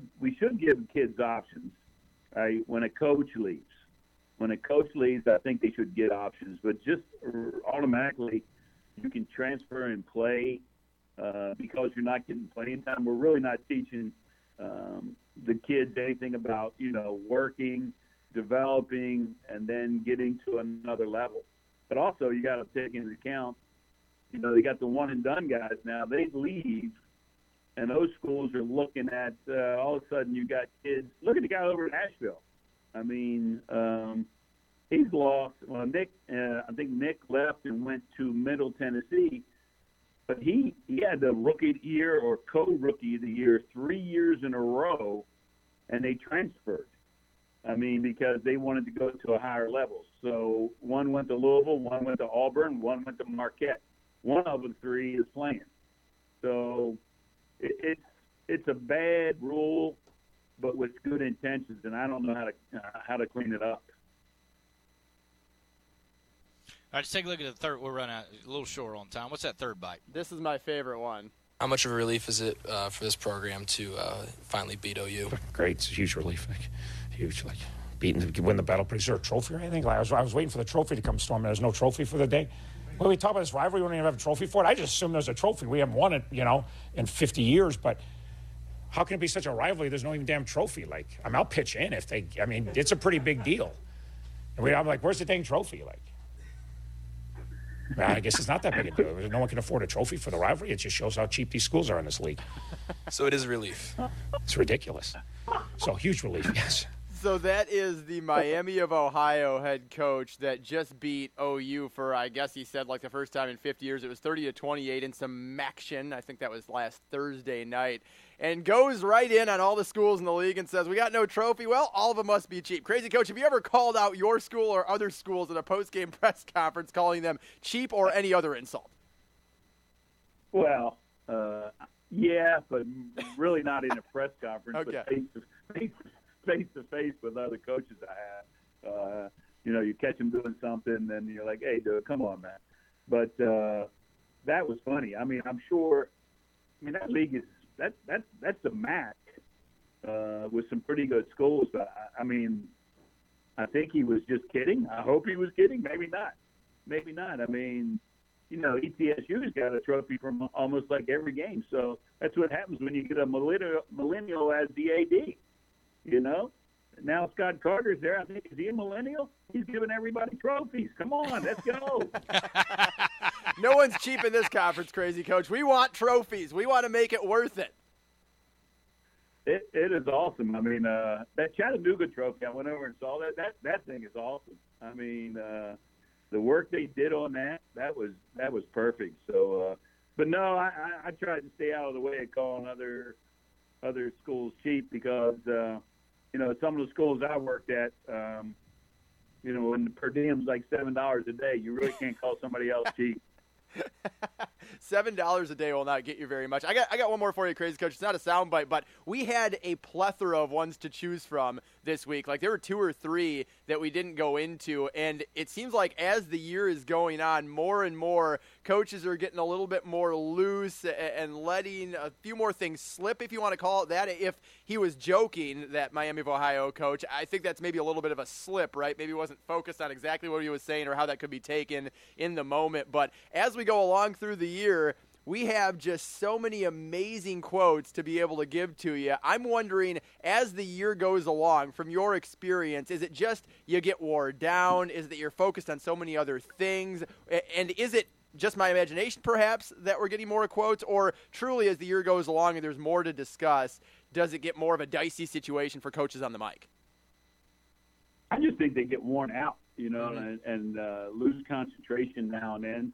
kids options, right? When a coach leaves. When a coach leaves, I think they should get options. But just automatically, you can transfer and play because you're not getting playing time. We're really not teaching the kids anything about, working, developing, and then getting to another level. But also, you got to take into account, they got the one-and-done guys now. They leave, and those schools are looking at all of a sudden you got kids. Look at the guy over in Asheville. I mean, he's lost. Well, Nick, I think Nick left and went to Middle Tennessee, but he had the rookie of the year or co-rookie of the year 3 years in a row, and they transferred. I mean, because they wanted to go to a higher level. So one went to Louisville, one went to Auburn, one went to Marquette. One of the three is playing. So it's a bad rule, but with good intentions, and I don't know how to clean it up. All right, let's take a look at the third. We're running out, a little short on time. What's that third bite? This is my favorite one. How much of a relief is it for this program to finally beat OU? Great, it's a huge relief, Nick. Huge, win the battle. Pretty sure a trophy or anything. I was waiting for the trophy to come storming. There's no trophy for the day. When we talk about this rivalry, we don't even have a trophy for it. I just assume there's a trophy. We haven't won it, in 50 years. But how can it be such a rivalry? There's no even damn trophy. I'll pitch in if they. I mean, it's a pretty big deal. And I'm like, where's the dang trophy? I guess it's not that big a deal. No one can afford a trophy for the rivalry. It just shows how cheap these schools are in this league. So it is a relief. It's ridiculous. So huge relief, yes. So that is the Miami of Ohio head coach that just beat OU for, I guess he said, the first time in 50 years. It was 30-28 in some action. I think that was last Thursday night. And goes right in on all the schools in the league and says, we got no trophy. Well, all of them must be cheap. Crazy Coach, have you ever called out your school or other schools at a post-game press conference calling them cheap or any other insult? Well, yeah, but really not in a press conference. Okay. Face to face with other coaches I had. You catch them doing something, and you're like, hey, dude, come on, man. But that was funny. I mean, I'm sure – that league is – that's the MAC with some pretty good schools. But, I think he was just kidding. I hope he was kidding. Maybe not. ETSU's got a trophy from almost every game. So that's what happens when you get a millennial as the AD. Now Scott Carter's there. I think, is he a millennial? He's giving everybody trophies. Come on, let's go. No one's cheap in this conference, Crazy Coach. We want trophies. We want to make it worth it. It is awesome. That Chattanooga trophy, I went over and saw that. That thing is awesome. the work they did on that was perfect. So, but no, I tried to stay out of the way of calling other schools cheap because, you know, some of the schools I worked at, you know, when the per diem's like $7 a day, you really can't call somebody else cheap. $7 a day will not get you very much. I got one more for you, Crazy Coach. It's not a soundbite, but we had a plethora of ones to choose from this week. Like, there were two or three that we didn't go into, and it seems like as the year is going on, more and more coaches are getting a little bit more loose and letting a few more things slip, if you want to call it that. If he was joking, that Miami of Ohio coach, I think that's maybe a little bit of a slip, right? Maybe he wasn't focused on exactly what he was saying or how that could be taken in the moment. But as we go along through the year, we have just so many amazing quotes to be able to give to you. I'm wondering, as the year goes along, from your experience, is it just you get wore down? Is it that you're focused on so many other things? And is it just my imagination, perhaps, that we're getting more quotes? Or truly, as the year goes along and there's more to discuss, does it get more of a dicey situation for coaches on the mic? I just think they get worn out, you know, and lose concentration now and then.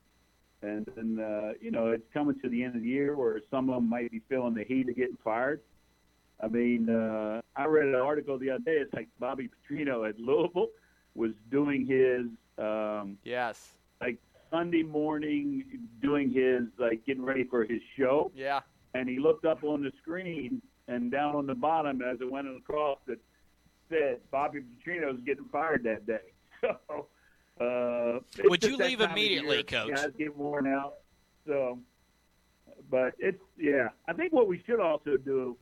And then, you know, it's coming to the end of the year where some of them might be feeling the heat of getting fired. I mean, I read an article the other day. It's like Bobby Petrino at Louisville was doing his, like Sunday morning, doing his, like, getting ready for his show. Yeah. And he looked up on the screen, and down on the bottom as it went across, that said Bobby Petrino's getting fired that day. So. Would you leave immediately, Coach? Guys get worn out. So, but I think what we should also do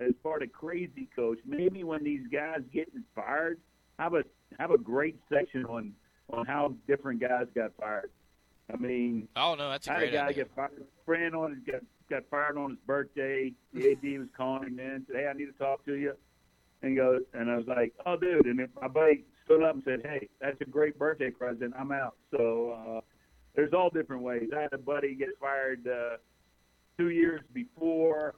as part of Crazy Coach, maybe when these guys getting fired, have a great section on how different guys got fired. I mean, oh no, that's a great idea. I had a guy get fired. Friend on his got fired on his birthday. The AD was calling him in, said, "Hey, I need to talk to you." And goes, and I was like, "Oh, dude!" And my buddy stood up and said, "Hey, that's a great birthday present. I'm out." So there's all different ways. I had a buddy get fired 2 years before.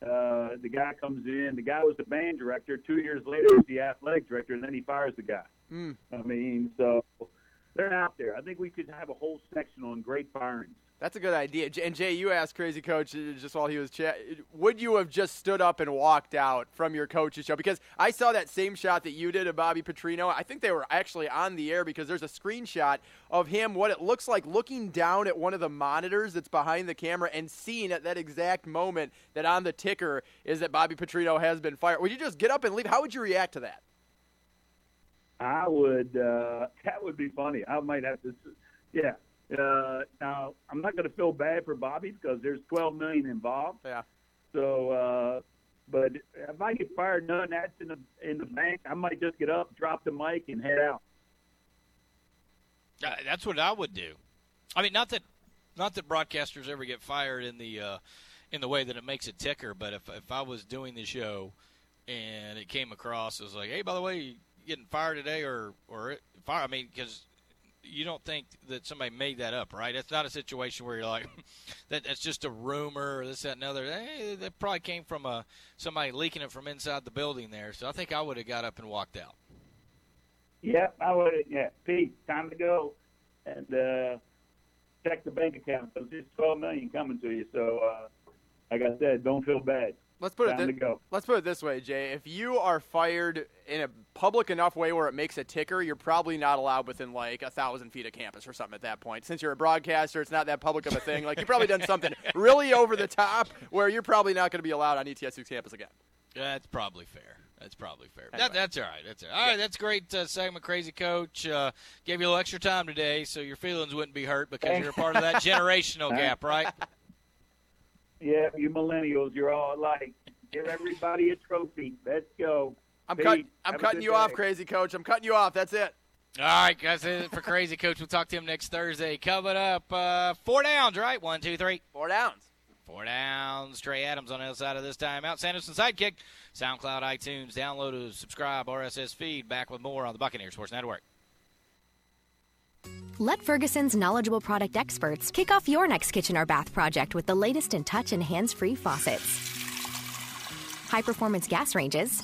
The guy comes in. The guy was the band director. 2 years later, he's the athletic director, and then he fires the guy. Mm. I mean, so they're out there. I think we could have a whole section on great firings. That's a good idea. And, Jay, you asked Crazy Coach just while he was chatting, would you have just stood up and walked out from your coach's show? Because I saw that same shot that you did of Bobby Petrino. I think they were actually on the air because there's a screenshot of him, what it looks like, looking down at one of the monitors that's behind the camera and seeing at that exact moment that on the ticker is that Bobby Petrino has been fired. Would you just get up and leave? How would you react to that? I would. That would be funny. I might have to – yeah. Now, I'm not going to feel bad for Bobby because there's $12 million involved. Yeah. So, but if I get fired, none that's in the bank. I might just get up, drop the mic, and head out. That's what I would do. I mean, not that broadcasters ever get fired in the way that it makes a ticker. But if I was doing the show and it came across, it was like, hey, by the way, you getting fired today or fire? I mean, because. You don't think that somebody made that up, right? That's not a situation where you're like, that's just a rumor or this, that, and the other. Hey, that probably came from somebody leaking it from inside the building there. So I think I would have got up and walked out. Yeah, I would have. Yeah, Pete, time to go and check the bank account. So there's $12 million coming to you. So, like I said, don't feel bad. Let's put it this way, Jay. If you are fired in a public enough way where it makes a ticker, you're probably not allowed within, like, 1,000 feet of campus or something at that point. Since you're a broadcaster, it's not that public of a thing. Like, you've probably done something really over the top where you're probably not going to be allowed on ETSU's campus again. That's probably fair. Anyway. That's all right. All right, that's great segment, Crazy Coach. Gave you a little extra time today, so your feelings wouldn't be hurt because you're a part of that generational gap, right? Yeah, you millennials, you're all alike. Give everybody a trophy. Let's go. I'm cutting you off, Crazy Coach. I'm cutting you off. That's it. All right, guys. That's it for Crazy Coach. We'll talk to him next Thursday. Coming up, 4 downs, right? 1, 2, 3. 4 downs. 4 downs. Trey Adams on the other side of this time out. Sanderson Sidekick. SoundCloud, iTunes. Download, subscribe, RSS feed. Back with more on the Buccaneer Sports Network. Let Ferguson's knowledgeable product experts kick off your next kitchen or bath project with the latest in touch and hands-free faucets, high-performance gas ranges,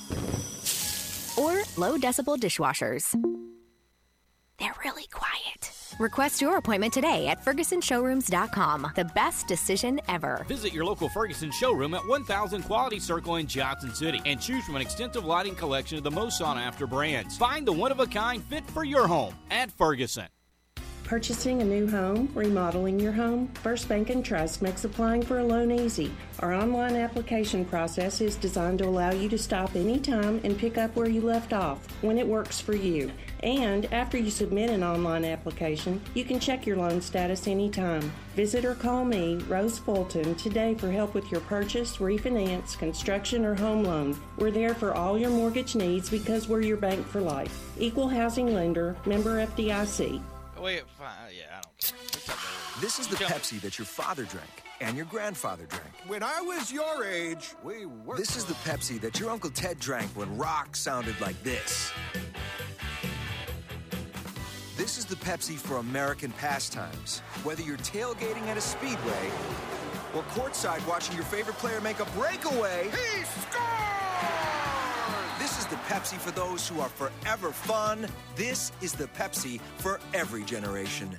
or low-decibel dishwashers. They're really quiet. Request your appointment today at FergusonShowrooms.com. The best decision ever. Visit your local Ferguson showroom at 1000 Quality Circle in Johnson City and choose from an extensive lighting collection of the most sought-after brands. Find the one-of-a-kind fit for your home at Ferguson. Purchasing a new home, remodeling your home, First Bank and Trust makes applying for a loan easy. Our online application process is designed to allow you to stop anytime and pick up where you left off when it works for you. And after you submit an online application, you can check your loan status anytime. Visit or call me, Rose Fulton, today for help with your purchase, refinance, construction, or home loan. We're there for all your mortgage needs because we're your bank for life. Equal housing lender, member FDIC. Wait, fine. Yeah, I don't care. This is the Pepsi that your father drank and your grandfather drank. When I was your age, we were. This is the Pepsi that your Uncle Ted drank when rock sounded like this. This is the Pepsi for American pastimes. Whether you're tailgating at a speedway or courtside watching your favorite player make a breakaway, he scores! This is the Pepsi for those who are forever fun. This is the Pepsi for every generation.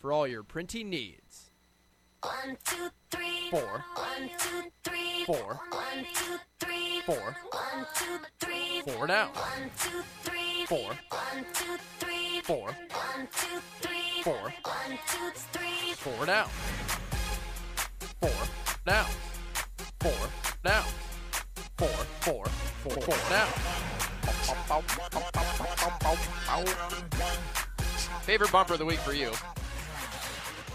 for all your printing needs. 1, 2, 3. 4. 1, 2, 3. 4. 1, 2, 3. 4. 1, 2, 3. 4 now. 1, 2, 3. 4. 1, 2, 3. 4. 1, 2, 3. 4. 1, 2, 3. 4 now. 4 now. 4 now. 4. 4. 4 now. Favorite bumper of the week for you.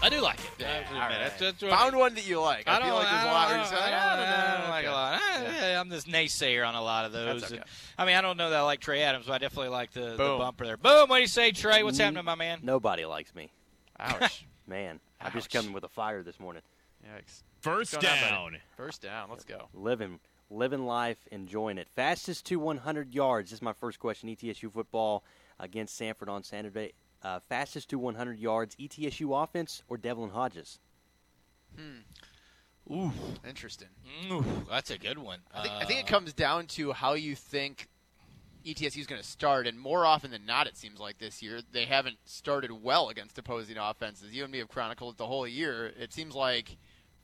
I do like it. Yeah, all right. Found one that you like. I feel like there's a lot where you say, I don't like a lot. I'm this naysayer on a lot of those. Okay. And, I mean, I don't know that I like Trey Adams, but I definitely like the bumper there. Boom, what do you say, Trey? What's happening, my man? Nobody likes me. Ouch. Man, I'm just coming with a fire this morning. Yikes. First down. First down. Let's go. Living life, enjoying it. Fastest to 100 yards. This is my first question. ETSU football against Sanford on Saturday. Fastest to 100 yards, ETSU offense or Devlin Hodges? Ooh, interesting. Ooh, that's a good one. I think it comes down to how you think ETSU is going to start, and more often than not, it seems like this year, they haven't started well against opposing offenses. You and me have chronicled the whole year. It seems like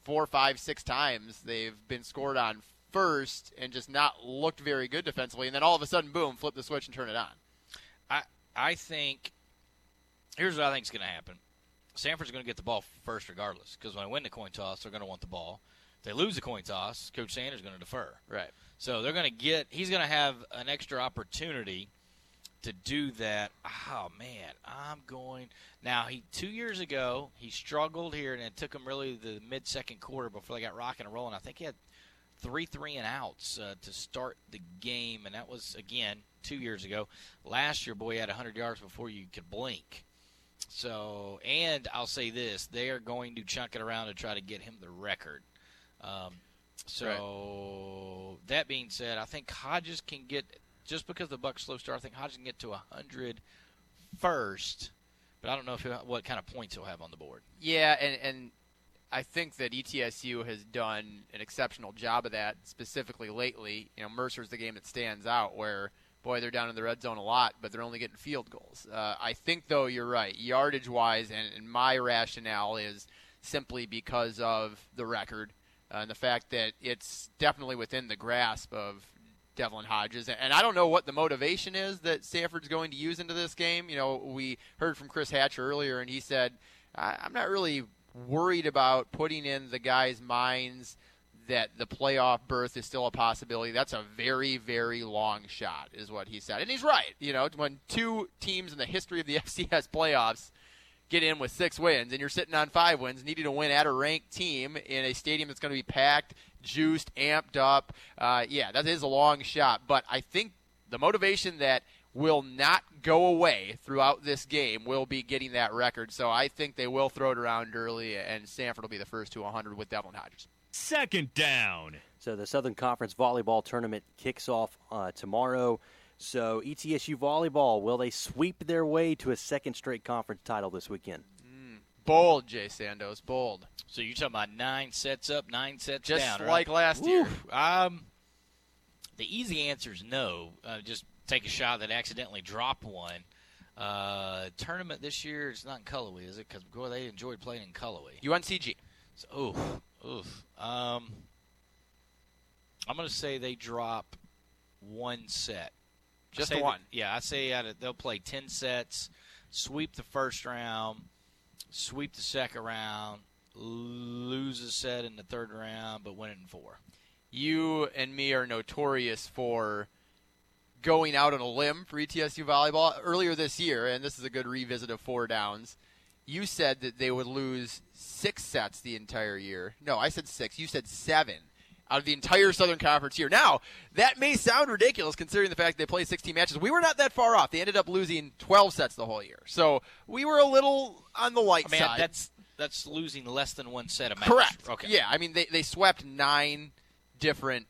4, 5, 6 times they've been scored on first and just not looked very good defensively, and then all of a sudden, boom, flip the switch and turn it on. I think... Here's what I think is going to happen. Sanford's going to get the ball first regardless, because when they win the coin toss, they're going to want the ball. If they lose the coin toss, Coach Sanders is going to defer. Right. So they're going to get – he's going to have an extra opportunity to do that. Oh, man, I'm going – now, 2 years ago, he struggled here, and it took him really the mid-second quarter before they got rocking and rolling. I think he had 3 3 and outs to start the game, and that was, again, 2 years ago. Last year, boy, he had 100 yards before you could blink. So, and I'll say this, they are going to chunk it around to try to get him the record. Right. That being said, I think Hodges can get, just because the Bucks slow start, I think Hodges can get to 100 first, but I don't know what kind of points he'll have on the board. Yeah, and I think that ETSU has done an exceptional job of that, specifically lately. You know, Mercer's the game that stands out where – boy, they're down in the red zone a lot, but they're only getting field goals. I think, though, you're right, yardage-wise, and my rationale is simply because of the record and the fact that it's definitely within the grasp of Devlin Hodges. And I don't know what the motivation is that Sanford's going to use into this game. You know, we heard from Chris Hatcher earlier, and he said I'm not really worried about putting in the guys' minds that the playoff berth is still a possibility. That's a very, very long shot, is what he said. And he's right. You know, when two teams in the history of the FCS playoffs get in with 6 wins and you're sitting on 5 wins, needing to win at a ranked team in a stadium that's going to be packed, juiced, amped up. Yeah, that is a long shot. But I think the motivation that will not go away throughout this game will be getting that record. So I think they will throw it around early, and Sanford will be the first to 100 with Devlin Hodges. Second down. So the Southern Conference Volleyball Tournament kicks off tomorrow. So ETSU Volleyball, will they sweep their way to a second straight conference title this weekend? Bold, Jay Sandos, bold. So you're talking about 9 sets up, 9 sets down. Just like last year. The easy answer is no. Just take a shot that accidentally dropped one. Tournament this year, it's not in Cullowhee, is it? Because boy, they enjoyed playing in Cullowhee. UNCG. So, I'm going to say they drop 1 set. Just one. Yeah, I say they'll play 10 sets, sweep the first round, sweep the second round, lose a set in the third round, but win it in 4. You and me are notorious for going out on a limb for ETSU volleyball. Earlier this year, and this is a good revisit of 4 downs, you said that they would lose 6 sets the entire year. No, I said 6. You said 7. Out of the entire Southern Conference here. Now, that may sound ridiculous considering the fact that they played 16 matches. We were not that far off. They ended up losing 12 sets the whole year. So we were a little on the light side. That's losing less than 1 set a match. Correct. Okay. Yeah, I mean, they swept 9 different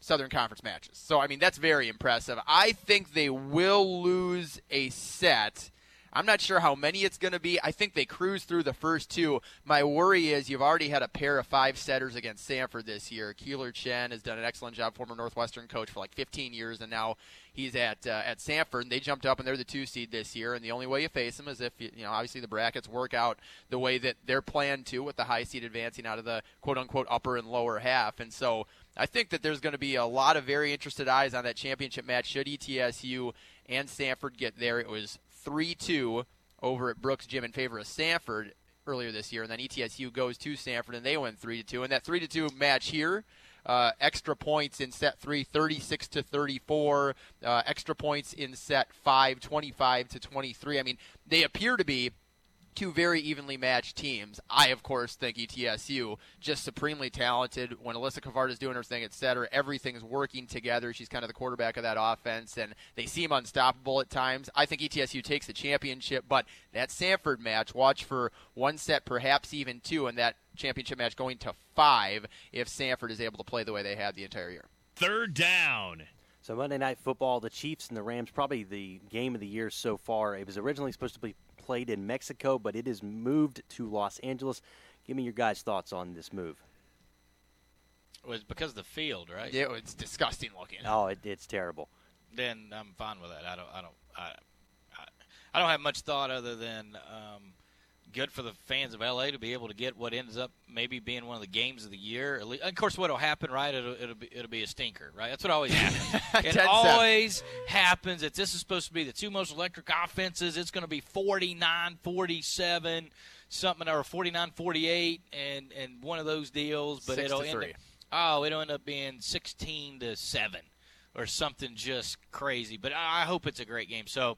Southern Conference matches. So, I mean, that's very impressive. I think they will lose a set. I'm not sure how many it's going to be. I think they cruise through the first 2. My worry is you've already had a pair of 5-setters against Sanford this year. Keeler Chen has done an excellent job, former Northwestern coach for like 15 years, and now he's at Sanford. And they jumped up, and they're the 2 seed this year. And the only way you face them is if, you know, obviously the brackets work out the way that they're planned to, with the high seed advancing out of the quote-unquote upper and lower half. And so I think that there's going to be a lot of very interested eyes on that championship match should ETSU and Sanford get there. It was 3-2 over at Brooks Gym in favor of Sanford earlier this year, and then ETSU goes to Sanford, and they win 3-2. And that 3-2 match here, extra points in set 3, 36-34, extra points in set 5, 25-23. I mean, they appear to be two very evenly matched teams. I, of course, think ETSU just supremely talented. When Alyssa Cavard is doing her thing, et cetera, everything's working together. She's kind of the quarterback of that offense, and they seem unstoppable at times. I think ETSU takes the championship, but that Sanford match, watch for 1 set, perhaps even 2, and that championship match going to 5 if Sanford is able to play the way they have the entire year. Third down. So Monday Night Football, the Chiefs and the Rams, probably the game of the year so far. It was originally supposed to be played in Mexico, but it is moved to Los Angeles. Give me your guys' thoughts on this move. It was because of the field, right? Yeah, it's disgusting looking. Oh, it's terrible. Then I'm fine with that. I don't have much thought other than good for the fans of LA to be able to get what ends up maybe being one of the games of the year. At least, of course, what'll happen, right? It'll be a stinker, right? That's what always happens. It always happens. That this is supposed to be the two most electric offenses. It's going to be 49-47, something, or 49-48, and one of those deals. But it'll end up being 16-7, or something just crazy. But I hope it's a great game. So.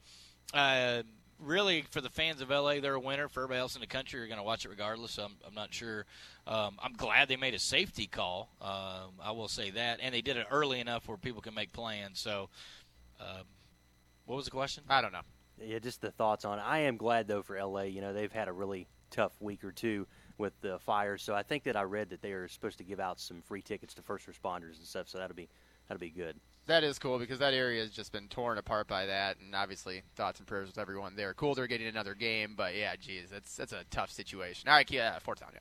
Really, for the fans of L.A., they're a winner. For everybody else in the country, you're going to watch it regardless. So I'm not sure. I'm glad they made a safety call. I will say that. And they did it early enough where people can make plans. So what was the question? I don't know. Yeah, just the thoughts on it. I am glad, though, for L.A. You know, they've had a really tough week or two with the fires. So I think that I read that they are supposed to give out some free tickets to first responders and stuff. So that'll be good. That is cool because that area has just been torn apart by that, and obviously thoughts and prayers with everyone there. Cool, they're getting another game, but yeah, geez, that's a tough situation. All right, yeah, 4th down. Yeah.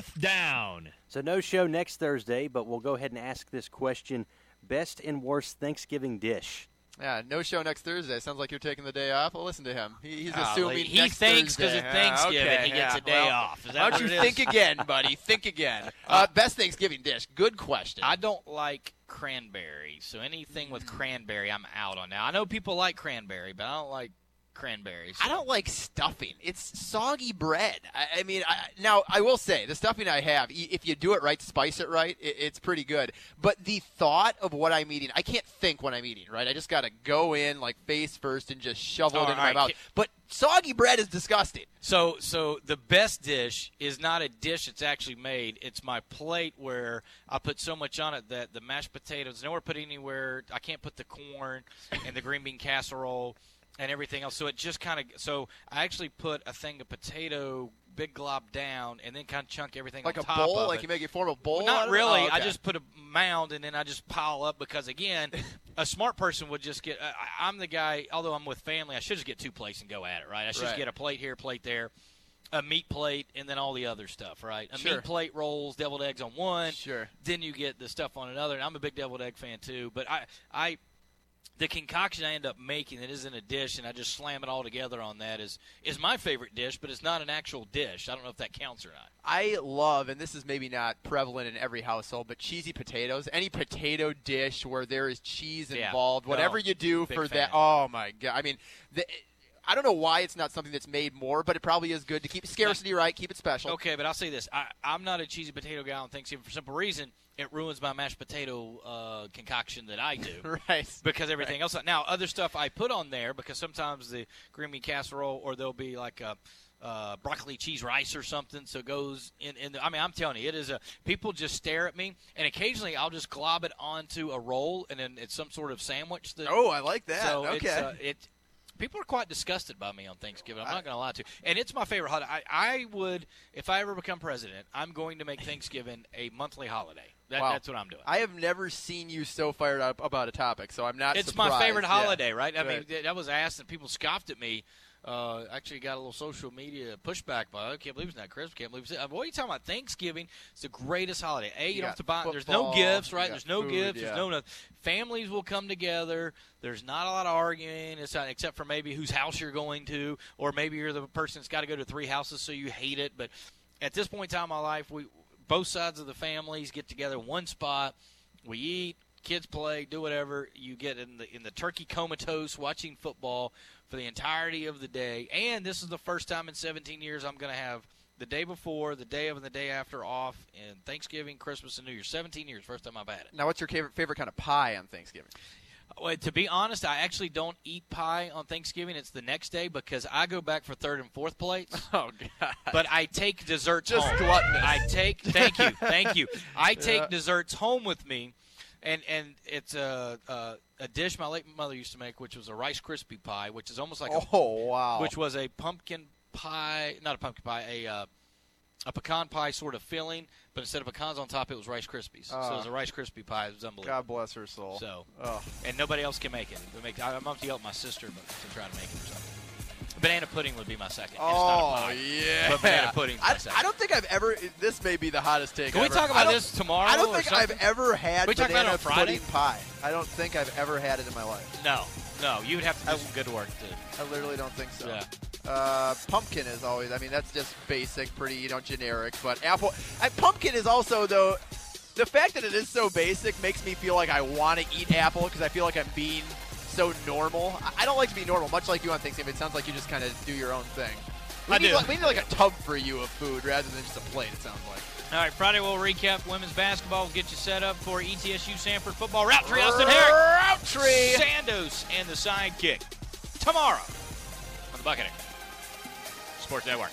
4th down. So no show next Thursday, but we'll go ahead and ask this question: best and worst Thanksgiving dish. Yeah, no show next Thursday. Sounds like you're taking the day off. Well, listen to him. He's assuming he next thinks because of Thanksgiving. Okay, he gets a day off. Is that why don't you think again, buddy? Think again. Best Thanksgiving dish. Good question. I don't like cranberry, so anything with cranberry, I'm out on now. I know people like cranberry, but I don't like cranberries. I don't like stuffing. It's soggy bread. I will say, the stuffing I have, if you do it right, spice it right, it's pretty good. But the thought of what I'm eating, I can't think when I'm eating, right? I just got to go in, like, face first and just shovel it into my mouth. But soggy bread is disgusting. So the best dish is not a dish that's actually made. It's my plate where I put so much on it that the mashed potatoes, nowhere put anywhere. I can't put the corn and the green bean casserole and everything else. So it just kind of – so I actually put a thing of potato – big glob down, and then kind of chunk everything like on top of it. Like a bowl? Like you make a formal bowl? Well, not really. Oh, okay. I just put a mound, and then I just pile up because, again, a smart person would just get – I'm the guy, although I'm with family, I should just get two plates and go at it, right? I should just get a plate here, plate there, a meat plate, and then all the other stuff, right? Meat plate, rolls, deviled eggs on one. Sure. Then you get the stuff on another, and I'm a big deviled egg fan too. But the concoction I end up making that isn't a dish, and I just slam it all together on that is my favorite dish, but it's not an actual dish. I don't know if that counts or not. I love, and this is maybe not prevalent in every household, but cheesy potatoes. Any potato dish where there is cheese involved, whatever you do for that. Oh, my God. I mean, I don't know why it's not something that's made more, but it probably is good to keep scarcity right, keep it special. Okay, but I'll say this. I'm not a cheesy potato guy on Thanksgiving for simple reason. It ruins my mashed potato concoction that I do. Right. Because everything else. Now, other stuff I put on there, because sometimes the green bean casserole, or there'll be like a broccoli cheese rice or something, so it goes in the, I mean, I'm telling you, it is people just stare at me, and occasionally I'll just glob it onto a roll, and then it's some sort of sandwich. I like that. So okay. People are quite disgusted by me on Thanksgiving. I'm not going to lie to you. And it's my favorite holiday. I would, if I ever become president, I'm going to make Thanksgiving a monthly holiday. That's what I'm doing. I have never seen you so fired up about a topic, so I'm not surprised. It's my favorite holiday, right? I mean, that was asked, and people scoffed at me. Actually got a little social media pushback by, I can't believe it's not Christmas. Can't believe it's – what are you talking about? Thanksgiving is the greatest holiday. You don't have to buy – there's no gifts, right? There's no gifts. There's no nothing. Families will come together. There's not a lot of arguing, except for maybe whose house you're going to, or maybe you're the person that's got to go to three houses, so you hate it. But at this point in time in my life, both sides of the families get together in one spot. We eat. Kids play, do whatever. You get in the turkey comatose watching football for the entirety of the day. And this is the first time in 17 years I'm going to have the day before, the day of, and the day after off, and Thanksgiving, Christmas, and New Year's. 17 years, first time I've had it. Now, what's your favorite kind of pie on Thanksgiving? Well, to be honest, I actually don't eat pie on Thanksgiving. It's the next day because I go back for third and fourth plates. Oh, God. But I take desserts home. Just gluttonous. Thank you. I take desserts home with me. And it's a dish my late mother used to make, which was a Rice Krispie pie, which is almost like which was a pumpkin pie, not a pumpkin pie, a pecan pie sort of filling, but instead of pecans on top, it was Rice Krispies. So it was a Rice Krispie pie. It was unbelievable. God bless her soul. So, and nobody else can make it. I'm going to help my sister to try to make it or something. Banana pudding would be my second. Oh, yeah. But banana pudding is my second. I don't think I've ever – this may be the hottest take Can we talk about this tomorrow? I don't think I've ever had banana pudding pie. I don't think I've ever had it in my life. No. You would have to do some good work, dude. I literally don't think so. Yeah. Pumpkin is always – I mean, that's just basic, pretty, generic. But pumpkin is also, though – the fact that it is so basic makes me feel like I want to eat apple because I feel like I'm being – so normal. I don't like to be normal, much like you on Thanksgiving. It sounds like you just kind of do your own thing. We need like a tub for you of food rather than just a plate, it sounds like. All right, Friday we'll recap women's basketball. We'll get you set up for ETSU Sanford football. Route tree, Austin Herring. Route tree. Sandos and the sidekick. Tomorrow on the Buccaneer Sports Network.